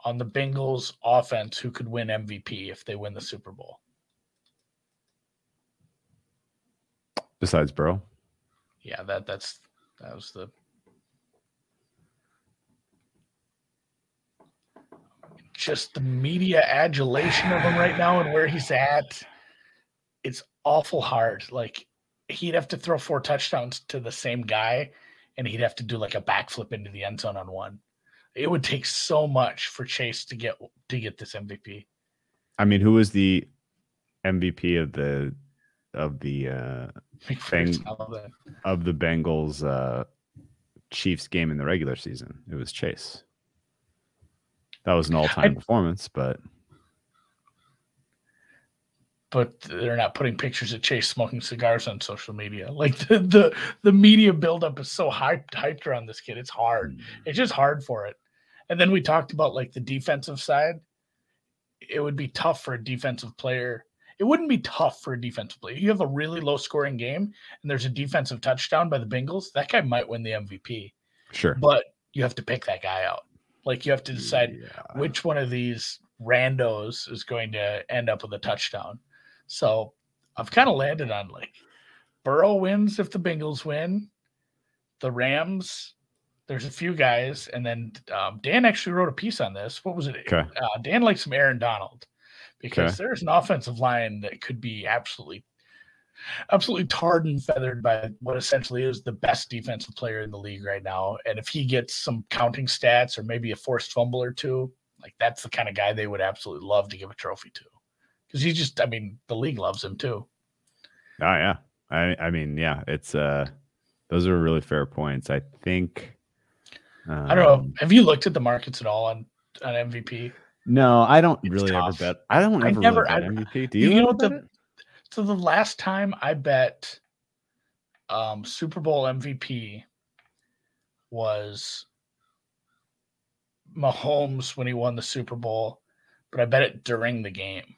on the Bengals offense who could win M V P if they win the Super Bowl. Besides Burrow? Yeah, that that's that was the just the media adulation of him right now and where he's at. It's awful hard. Like he'd have to throw four touchdowns to the same guy, and he'd have to do like a backflip into the end zone on one. It would take so much for Chase to get to get this M V P. I mean, who was the M V P of the of the uh, Beng- of the Bengals uh, Chiefs game in the regular season? It was Chase. That was an all-time I, performance, but but they're not putting pictures of Chase smoking cigars on social media. Like the the, the media buildup is so hyped hyped around this kid. It's hard. It's just hard for it. And then we talked about like the defensive side. It would be tough for a defensive player. It wouldn't be tough for a defensive player. You have a really low scoring game and there's a defensive touchdown by the Bengals. That guy might win the M V P. Sure. But you have to pick that guy out. Like you have to decide yeah. which one of these randos is going to end up with a touchdown. So I've kind of landed on like Burrow wins if the Bengals win, the Rams, there's a few guys. And then um, Dan actually wrote a piece on this. What was it? Okay. Uh, Dan likes some Aaron Donald because okay. there's an offensive line that could be absolutely, absolutely tarred and feathered by what essentially is the best defensive player in the league right now. And if he gets some counting stats or maybe a forced fumble or two, like that's the kind of guy they would absolutely love to give a trophy to. Because he's just, I mean, the league loves him too. Oh, yeah. I I mean, yeah, it's, uh, those are really fair points. I think. Um, I don't know. Have you looked at the markets at all on, on M V P? No, I don't it's really tough. ever bet. I don't ever I never, really bet I, M V P. Do you, you know what the? So the last time I bet um, Super Bowl M V P was Mahomes when he won the Super Bowl, but I bet it during the game.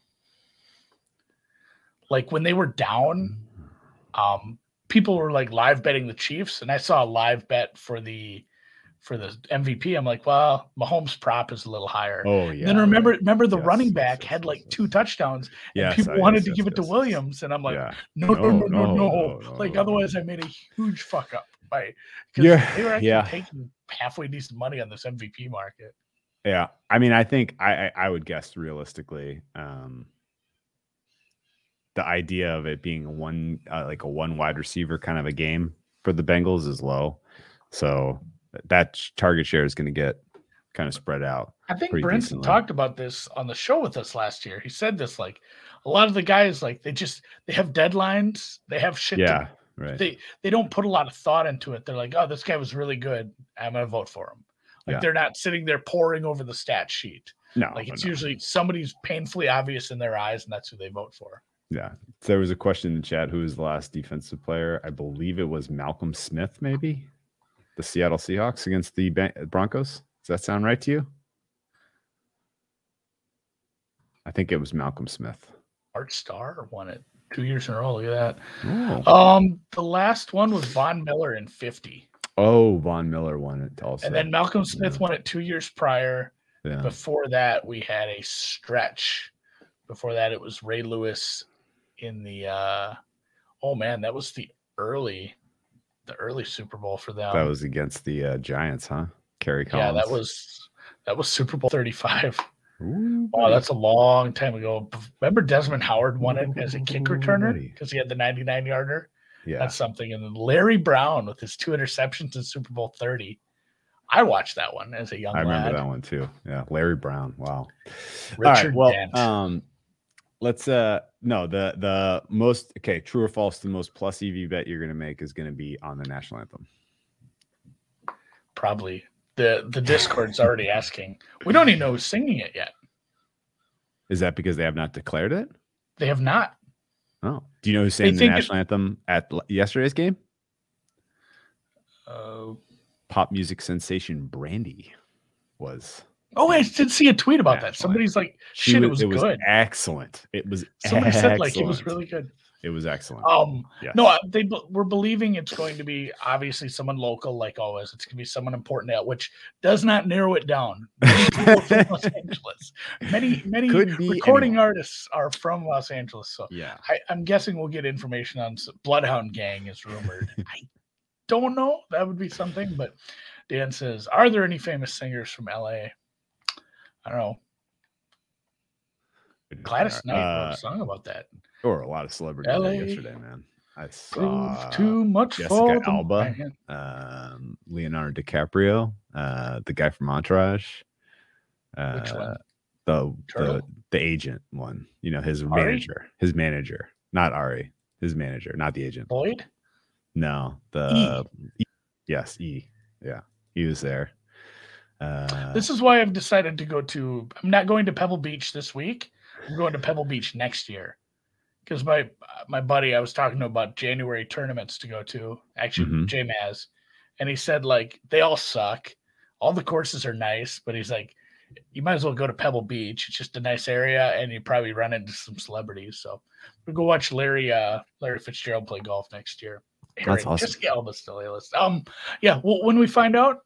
Like when they were down, um, people were like live betting the Chiefs, and I saw a live bet for the for the M V P. I'm like, well, Mahomes prop is a little higher. Oh yeah. And then remember, right. remember the yes, running back yes, had yes, like yes. two touchdowns, and yes, people I, wanted yes, to yes, give yes, it to yes. Williams, and I'm like, yeah. no, no, no, no, no, no, no. Like no, otherwise, no. I made a huge fuck up by because they were actually yeah. taking halfway decent money on this M V P market. Yeah, I mean, I think I I, I would guess realistically. Um, The idea of it being a one uh, like a one wide receiver kind of a game for the Bengals is low, so that target share is going to get kind of spread out. I think Brinson talked about this on the show with us last year. He said this like a lot of the guys like they just they have deadlines, they have shit. Yeah, to, right. They they don't put a lot of thought into it. They're like, oh, this guy was really good. I'm gonna vote for him. Like yeah. they're not sitting there poring over the stat sheet. No, like it's no. usually somebody's painfully obvious in their eyes, and that's who they vote for. Yeah, there was a question in the chat. Who was the last defensive player? I believe it was Malcolm Smith, maybe the Seattle Seahawks against the Broncos. Does that sound right to you? I think it was Malcolm Smith. Art Starr won it two years in a row. Look at that. Ooh. Um, the last one was Von Miller in fifty. Oh, Von Miller won it also. And then Malcolm Smith yeah. won it two years prior. Yeah. Before that, we had a stretch. Before that, it was Ray Lewis. In the uh, oh man, that was the early, the early Super Bowl for them. That was against the uh, Giants, huh? Kerry Collins. Yeah, that was that was Super Bowl thirty-five. Ooh, oh, that's a long time ago. Remember Desmond Howard won it as a kick returner because he had the ninety-nine yarder. Yeah, that's something. And then Larry Brown with his two interceptions in Super Bowl thirty. I watched that one as a young I lad. I remember that one too. Yeah, Larry Brown. Wow. Richard All right, well, Dent. Um, let's uh no the the most okay true or false the most plus E V bet you're gonna make is gonna be on the national anthem. Probably the the Discord's already asking. We don't even know who's singing it yet. Is that because they have not declared it? They have not. Oh, do you know who sang they the national it... anthem at yesterday's game? Uh, Pop music sensation Brandy was. Oh, I did see a tweet about that. Somebody's like, "Shit, was, it was it good. Was excellent. It was." Somebody excellent. said, "Like it was really good." It was excellent. Um, yes. no, they b- we're believing it's going to be obviously someone local, like always. It's going to be someone important out, which does not narrow it down. Many people from Los Angeles, many many recording anyone. artists are from Los Angeles, so yeah, I, I'm guessing we'll get information on some, Bloodhound Gang is rumored. I don't know. That would be something. But Dan says, "Are there any famous singers from L A?" I don't know. Gladys Knight wrote a song about that. There were a lot of celebrities yesterday, man. I saw too much Jessica Alba, um, Leonardo DiCaprio, uh, the guy from Entourage, uh, Which one? the the the agent one. You know, his Ari? manager, his manager, not Ari, his manager, not the agent. Boyd? No, the E. yes, E. Yeah, he was there. Uh, this is why I've decided to go to. I'm not going to Pebble Beach this week. I'm going to Pebble Beach next year because my my buddy I was talking to about January tournaments to go to, actually mm-hmm. J Maz, and he said like they all suck. All the courses are nice, but he's like, you might as well go to Pebble Beach. It's just a nice area, and you probably run into some celebrities. So we'll go watch Larry uh, Larry Fitzgerald play golf next year. Eric, That's awesome. Jessica Alba's still A-list. Um, yeah. Well, when we find out,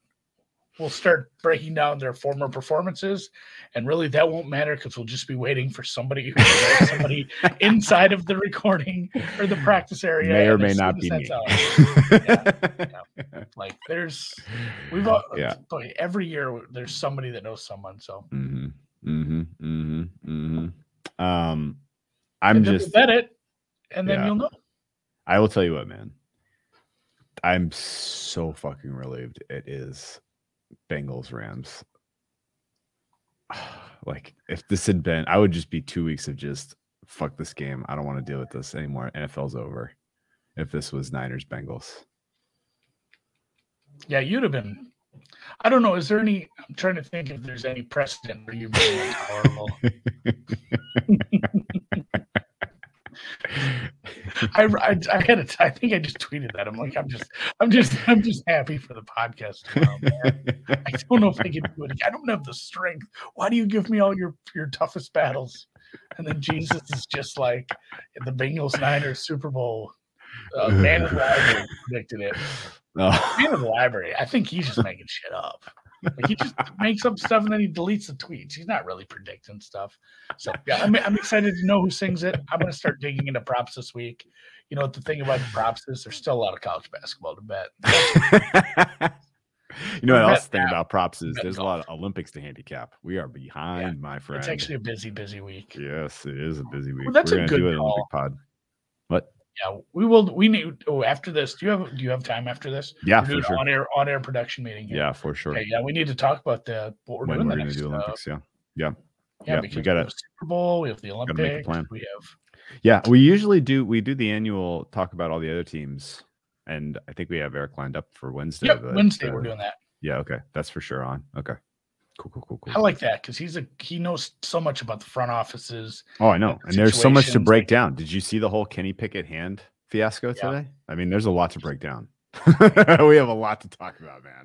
we'll start breaking down their former performances, and really that won't matter because we'll just be waiting for somebody, somebody inside of the recording or the practice area. May or may not be me. Yeah, yeah. Like there's, we've all, yeah. every year there's somebody that knows someone. So, mm-hmm, mm-hmm, mm-hmm, mm-hmm. um, I'm and just bet it, and then yeah. you'll know. I will tell you what, man. I'm so fucking relieved. It is. Bengals Rams. Like if this had been, I would just be two weeks of just fuck this game. I don't want to deal with this anymore. N F L's over. If this was Niners Bengals. Yeah, you'd have been. I don't know. Is there any? I'm trying to think if there's any precedent where you've been like horrible. I, I I had a I think I just tweeted that I'm like I'm just I'm just I'm just happy for the podcast tomorrow, man. I don't know if I can do it. I don't have the strength. Why do you give me all your your toughest battles? And then Jesus is just like the Bengals Niners Super Bowl. Uh, man in the library predicted it. Oh. Man in the library. I think he's just making shit up. Like he just makes up stuff and then he deletes the tweets. He's not really predicting stuff. So yeah, I'm, I'm excited to know who sings it. I'm going to start digging into props this week. You know what the thing about the props is? There's still a lot of college basketball to bet. You know what else the thing about props is? There's golf. A lot of Olympics to handicap. We are behind, yeah, my friend. It's actually a busy, busy week. Yes, it is a busy week. Well, that's We're a good call. Pod. What? Yeah, we will. We need. Oh, after this, do you have do you have time after this? Yeah, for sure. On air, on air production meeting. Here. Yeah, for sure. Okay, yeah, we need to talk about the what we're when doing we're the next do Olympics. Uh, yeah, yeah, yeah. yeah because we got a Super Bowl. We have the Olympics. We have. Yeah, we usually do. We do the annual talk about all the other teams, and I think we have Eric lined up for Wednesday. Yep, but, Wednesday uh, we're doing that. Yeah. Okay, that's for sure. On. Okay. Cool, cool, cool, cool. I like that because he's a he knows so much about the front offices. Oh, I know, and, and there's so much to break down. Did you see the whole Kenny Pickett hand fiasco yeah. today? I mean, there's a lot to break down. We have a lot to talk about, man.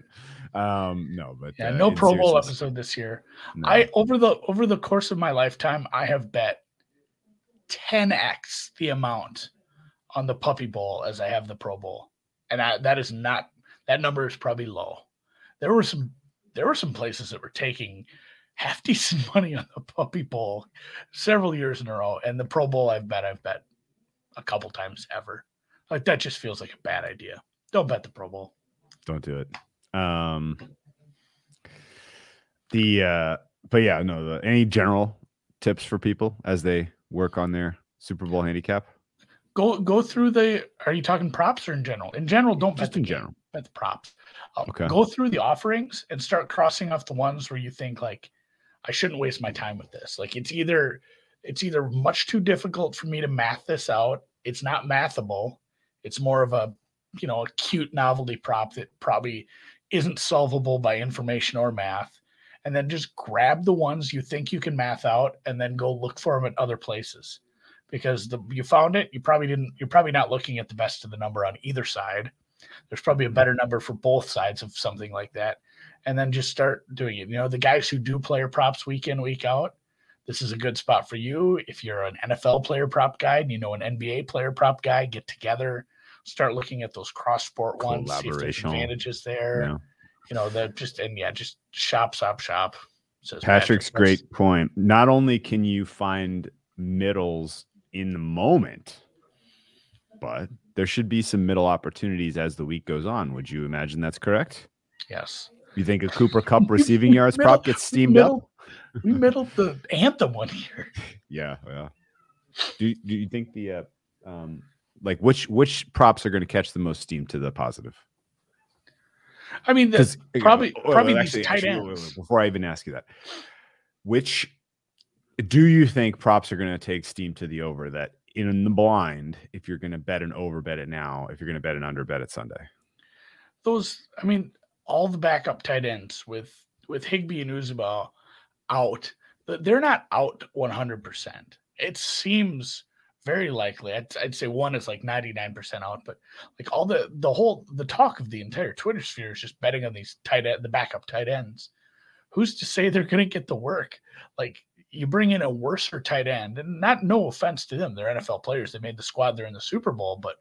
Um, no, but yeah, uh, no Pro Bowl episode this year. No. I over the over the course of my lifetime, I have bet ten x the amount on the Puppy Bowl as I have the Pro Bowl, and I, that is not that number is probably low. There were some. There were some places that were taking half decent money on the Puppy Bowl several years in a row. And the Pro Bowl, I've bet, I've bet a couple times ever. Like that just feels like a bad idea. Don't bet the Pro Bowl. Don't do it. Um, the, uh, but yeah, no, the, any general tips for people as they work on their Super Bowl handicap? Go, go through the, are you talking props or in general? In general, don't just bet the in game. general. at the props. Uh, okay. Go through the offerings and start crossing off the ones where you think, like, I shouldn't waste my time with this. Like, it's either it's either much too difficult for me to math this out. It's not mathable. It's more of a, you know, a cute novelty prop that probably isn't solvable by information or math. And then just grab the ones you think you can math out and then go look for them at other places. Because the, you found it, you probably didn't, you're probably not looking at the best of the number on either side. There's probably a better number for both sides of something like that. And then just start doing it. You know, the guys who do player props week in, week out, this is a good spot for you. If you're an N F L player prop guy and you know an N B A player prop guy, get together, start looking at those cross-sport ones, see if there's advantages there. Yeah. You know, that just, and yeah, just shop, shop, shop. Says Patrick's Patrick. Great point. Not only can you find middles in the moment, but there should be some middle opportunities as the week goes on. Would you imagine that's correct? Yes. You think a Cooper Cup receiving yards middle, prop gets steamed middle, up? We middled the anthem one here. Yeah, yeah. Do Do you think the uh, um like which which props are going to catch the most steam to the positive? I mean, that's probably you know, probably well, actually, these tight actually, ends. Wait, wait, wait, before I even ask you that, which do you think props are going to take steam to the over? That in the blind, if you're going to bet an over, bet it now. If you're going to bet an under, bet it Sunday. Those, I mean, all the backup tight ends with with Higbee and Uzuba out, they're not out one hundred percent. It seems very likely. I'd, I'd say one is like ninety-nine percent out, but like all the the whole the talk of the entire Twitter sphere is just betting on these tight end, the backup tight ends. Who's to say they're going to get the work? Like, you bring in a worse tight end, and not no offense to them, they're N F L players. They made the squad. They're in the Super Bowl, but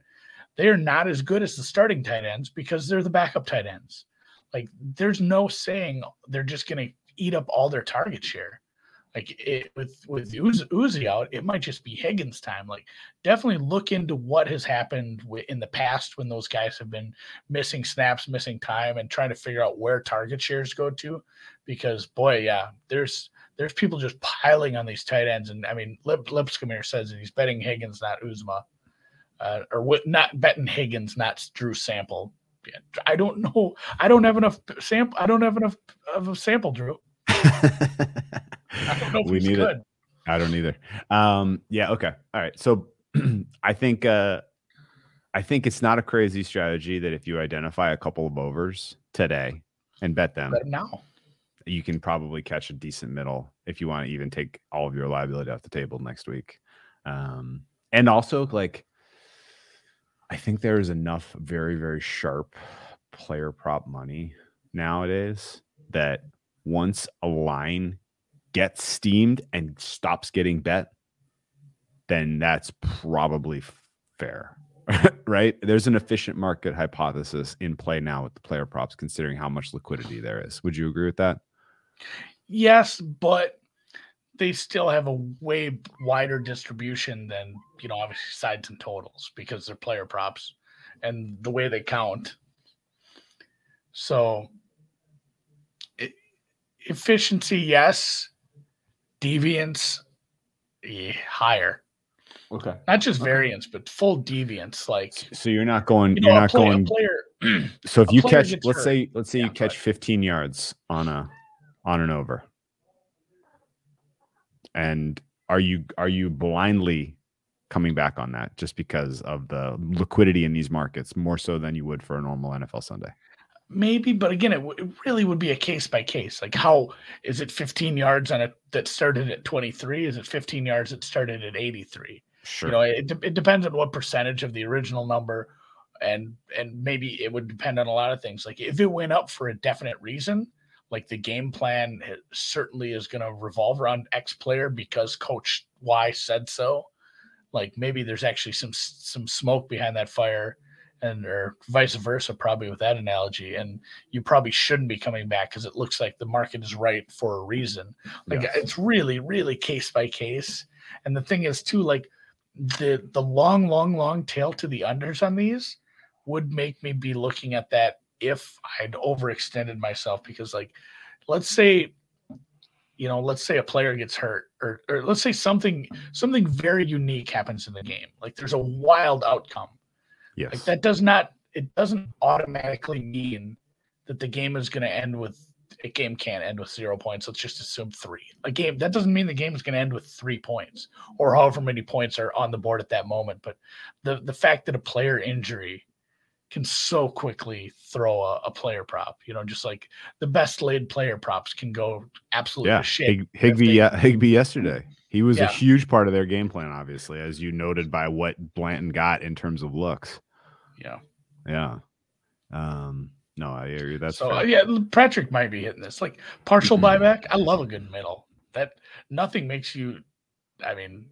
they are not as good as the starting tight ends because they're the backup tight ends. Like, there's no saying they're just going to eat up all their target share. Like, it, with with Uzi out, it might just be Higgins' time. Like, definitely look into what has happened w- in the past when those guys have been missing snaps, missing time, and trying to figure out where target shares go to. Because, boy, yeah, there's there's people just piling on these tight ends. And, I mean, Lip, Lipscomb here says that he's betting Higgins, not Uzma. Uh, or w- not betting Higgins, not Drew Sample. I don't know. I don't have enough sample. I don't have enough of a sample, Drew. I don't know if we need good. It. I don't either. Um, yeah. Okay. All right. So I think, uh, I think it's not a crazy strategy that if you identify a couple of overs today and bet them, bet now, you can probably catch a decent middle if you want to even take all of your liability off the table next week. Um, and also, like, I think there is enough very, very sharp player prop money nowadays that once a line gets steamed and stops getting bet, then that's probably fair, right? There's an efficient market hypothesis in play now with the player props, considering how much liquidity there is. Would you agree with that? Yes, but they still have a way wider distribution than, you know, obviously sides and totals because they're player props and the way they count. So it, efficiency, yes. Deviance, yeah, higher. Okay. Not just okay. variance, but full deviance. Like, so you're not going, you know, you're not play, going. Player, so if you catch, let's hurt. say, let's say yeah, you catch fifteen yards on a, on an over. And are you are you blindly coming back on that just because of the liquidity in these markets more so than you would for a normal N F L Sunday? Maybe, but again, it, w- it really would be a case by case. Like, how is it fifteen yards on a that started at twenty-three? Is it fifteen yards that started at eighty-three? Sure. You know, it it depends on what percentage of the original number, and and maybe it would depend on a lot of things. Like, if it went up for a definite reason, like the game plan certainly is going to revolve around X player because Coach Y said so. Like, maybe there's actually some some smoke behind that fire, and or vice versa, probably with that analogy. And you probably shouldn't be coming back because it looks like the market is right for a reason. Like, yes. It's really, really case by case. And the thing is, too, like the the long, long, long tail to the unders on these would make me be looking at that if I'd overextended myself, because, like, let's say, you know, let's say a player gets hurt, or or let's say something something very unique happens in the game. Like, there's a wild outcome. Yes. Like, that does not it doesn't automatically mean that the game is going to end with a game can't end with zero points. Let's just assume three. A game that doesn't mean the game is going to end with three points or however many points are on the board at that moment. But the the fact that a player injury can so quickly throw a, a player prop, you know, just like the best laid player props can go absolutely yeah. to shit. Higby, uh, Higby yesterday, he was yeah. a huge part of their game plan, obviously, as you noted by what Blanton got in terms of looks. Yeah. Yeah. Um, No, I hear you. That's so. Uh, yeah, Patrick might be hitting this like partial mm-hmm. buyback. I love a good middle. That nothing makes you. I mean,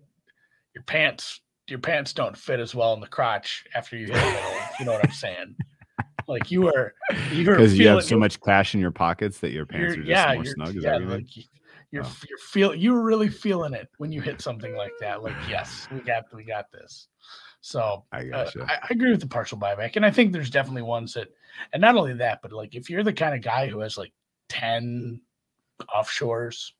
your pants, your pants don't fit as well in the crotch after you hit the middle. You know what I'm saying? Like you are, you are because you have so much cash in your pockets that your pants are just yeah, more snug. Is yeah, that like you, you're oh. you're feel you're really feeling it when you hit something like that. Like yes, we got we got this. So I, gotcha. uh, I, I agree with the partial buyback. And I think there's definitely ones that, and not only that, but like if you're the kind of guy who has like ten offshores,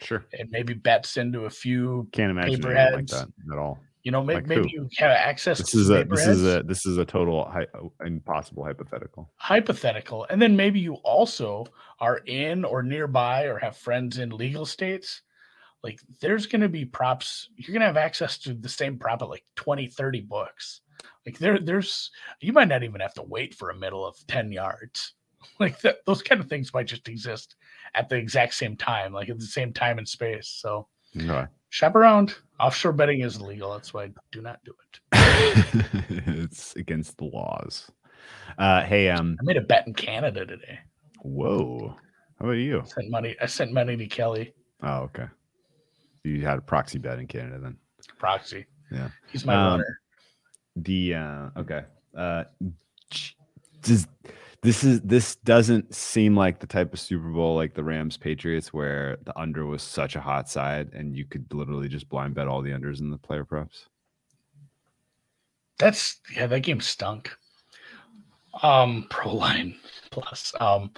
sure, and maybe bets into a few can't imagine paperheads like that at all. You know, maybe, like maybe you have access this to is a, this is a this is a total hi- impossible hypothetical. Hypothetical. And then maybe you also are in or nearby or have friends in legal states. Like there's going to be props. You're going to have access to the same prop at like twenty, thirty books. Like there, there's, you might not even have to wait for a middle of ten yards. Like th- those kind of things might just exist at the exact same time, like at the same time and space. So okay. Shop around. Offshore betting is illegal. That's why I do not do it. It's against the laws. Uh, hey, um, I made a bet in Canada today. Whoa. How about you? I sent money. I sent money to Kelly. Oh, okay. You had a proxy bet in Canada then. Proxy. Yeah. He's my um, winner. The uh okay. Uh does this is this doesn't seem like the type of Super Bowl like the Rams Patriots where the under was such a hot side and you could literally just blind bet all the unders in the player props. That's yeah, that game stunk. Um Pro Line Plus. Um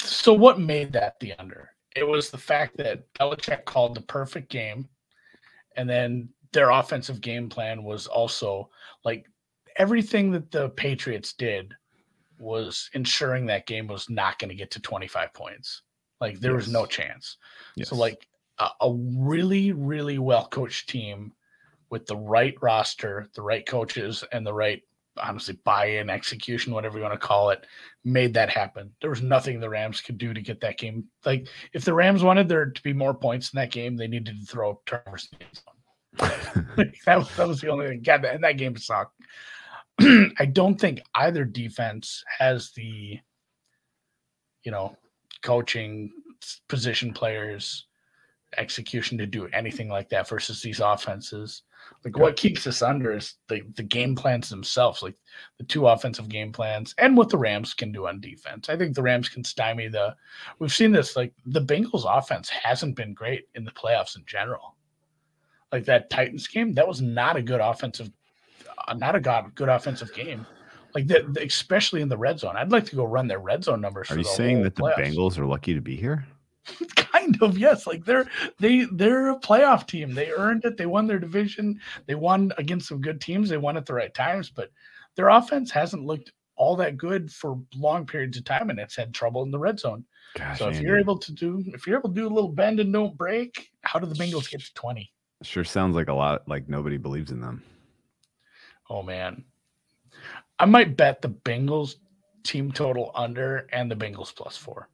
so what made that the under? It was the fact that Belichick called the perfect game, and then their offensive game plan was also like everything that the Patriots did was ensuring that game was not going to get to twenty-five points. Like there yes. was no chance. Yes. So like a, a really, really well-coached team with the right roster, the right coaches, and the right, honestly, buy-in execution, whatever you want to call it, made that happen. There was nothing the Rams could do to get that game. Like if the Rams wanted there to be more points in that game, they needed to throw turnovers. like, that, was, that was the only thing. God, and that game sucked. I don't think either defense has the, you know, coaching, position players, execution to do anything like that versus these offenses. Like what keeps us under is the, the game plans themselves, like the two offensive game plans and what the Rams can do on defense. I think the Rams can stymie the – we've seen this. Like the Bengals offense hasn't been great in the playoffs in general. Like that Titans game, that was not a good offensive uh, – not a good, good offensive game. Like that, especially in the red zone. I'd like to go run their red zone numbers. Are you saying that the Bengals are lucky to be here? Kind of, yes. Like they're they they're a playoff team. They earned it. They won their division. They won against some good teams. They won at the right times, but their offense hasn't looked all that good for long periods of time, and it's had trouble in the red zone. Gosh, so if Andy. you're able to do if you're able to do a little bend and don't break, how do the Bengals get to twenty? Sure sounds like a lot like nobody believes in them. Oh man. I might bet the Bengals team total under and the Bengals plus four.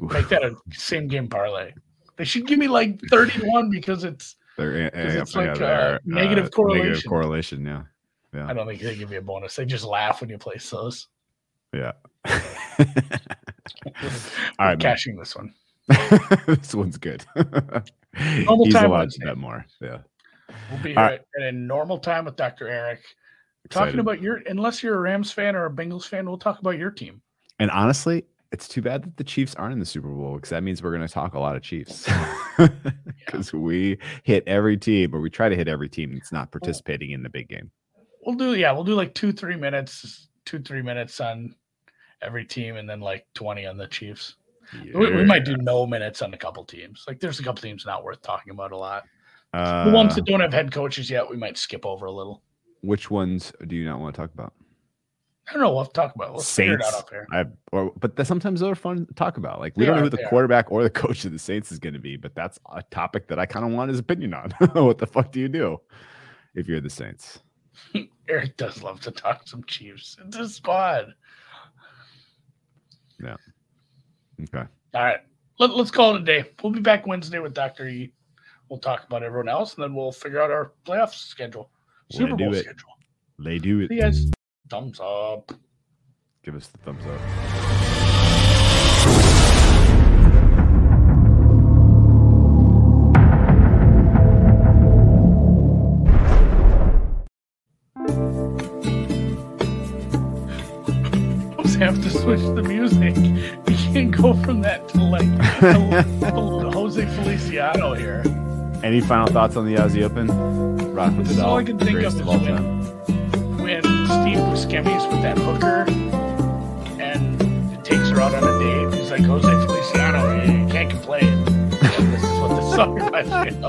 Make that a same game parlay. They should give me like thirty-one because it's, they're, yeah, it's yeah, like they're, uh, negative uh, correlation. Negative correlation, yeah. yeah. I don't think they give you a bonus. They just laugh when you place those. Yeah. All right, cashing man. This one. This one's good. Normal He's time allowed to bet more. Yeah. We'll be here right. at a normal time with Doctor Eric. Excited. Talking about your, unless you're a Rams fan or a Bengals fan, we'll talk about your team. And honestly, it's too bad that the Chiefs aren't in the Super Bowl because that means we're going to talk a lot of Chiefs because yeah. we hit every team or we try to hit every team that's not participating in the big game. We'll do, yeah, we'll do like two, three minutes, two, three minutes on every team and then like twenty on the Chiefs. Yeah. We, we might do no minutes on a couple teams. Like there's a couple teams not worth talking about a lot. Uh, the ones that don't have head coaches yet, we might skip over a little. Which ones do you not want to talk about? I don't know what to talk about. Let's Saints, figure it out up here. I, or, but the, sometimes they're fun to talk about. Like, we they don't know who the quarterback or the coach of the Saints is going to be, but that's a topic that I kind of want his opinion on. What the fuck do you do if you're the Saints? Eric does love to talk some Chiefs. It's his squad. Yeah. Okay. All right. Let, let's call it a day. We'll be back Wednesday with Doctor E. We'll talk about everyone else, and then we'll figure out our playoff schedule, We're Super Bowl it. schedule. They do it. See you guys. Thumbs up. Give us the thumbs up. Have to switch the music. You can't go from that to like to Jose Feliciano here. Any final thoughts on the Aussie Open? Rock with this the all dog. I can think of, of is when, when Steve Buscemi's with that hooker and it takes her out on a date. He's like, Jose Feliciano, you can't complain. This is what the song reminds me of.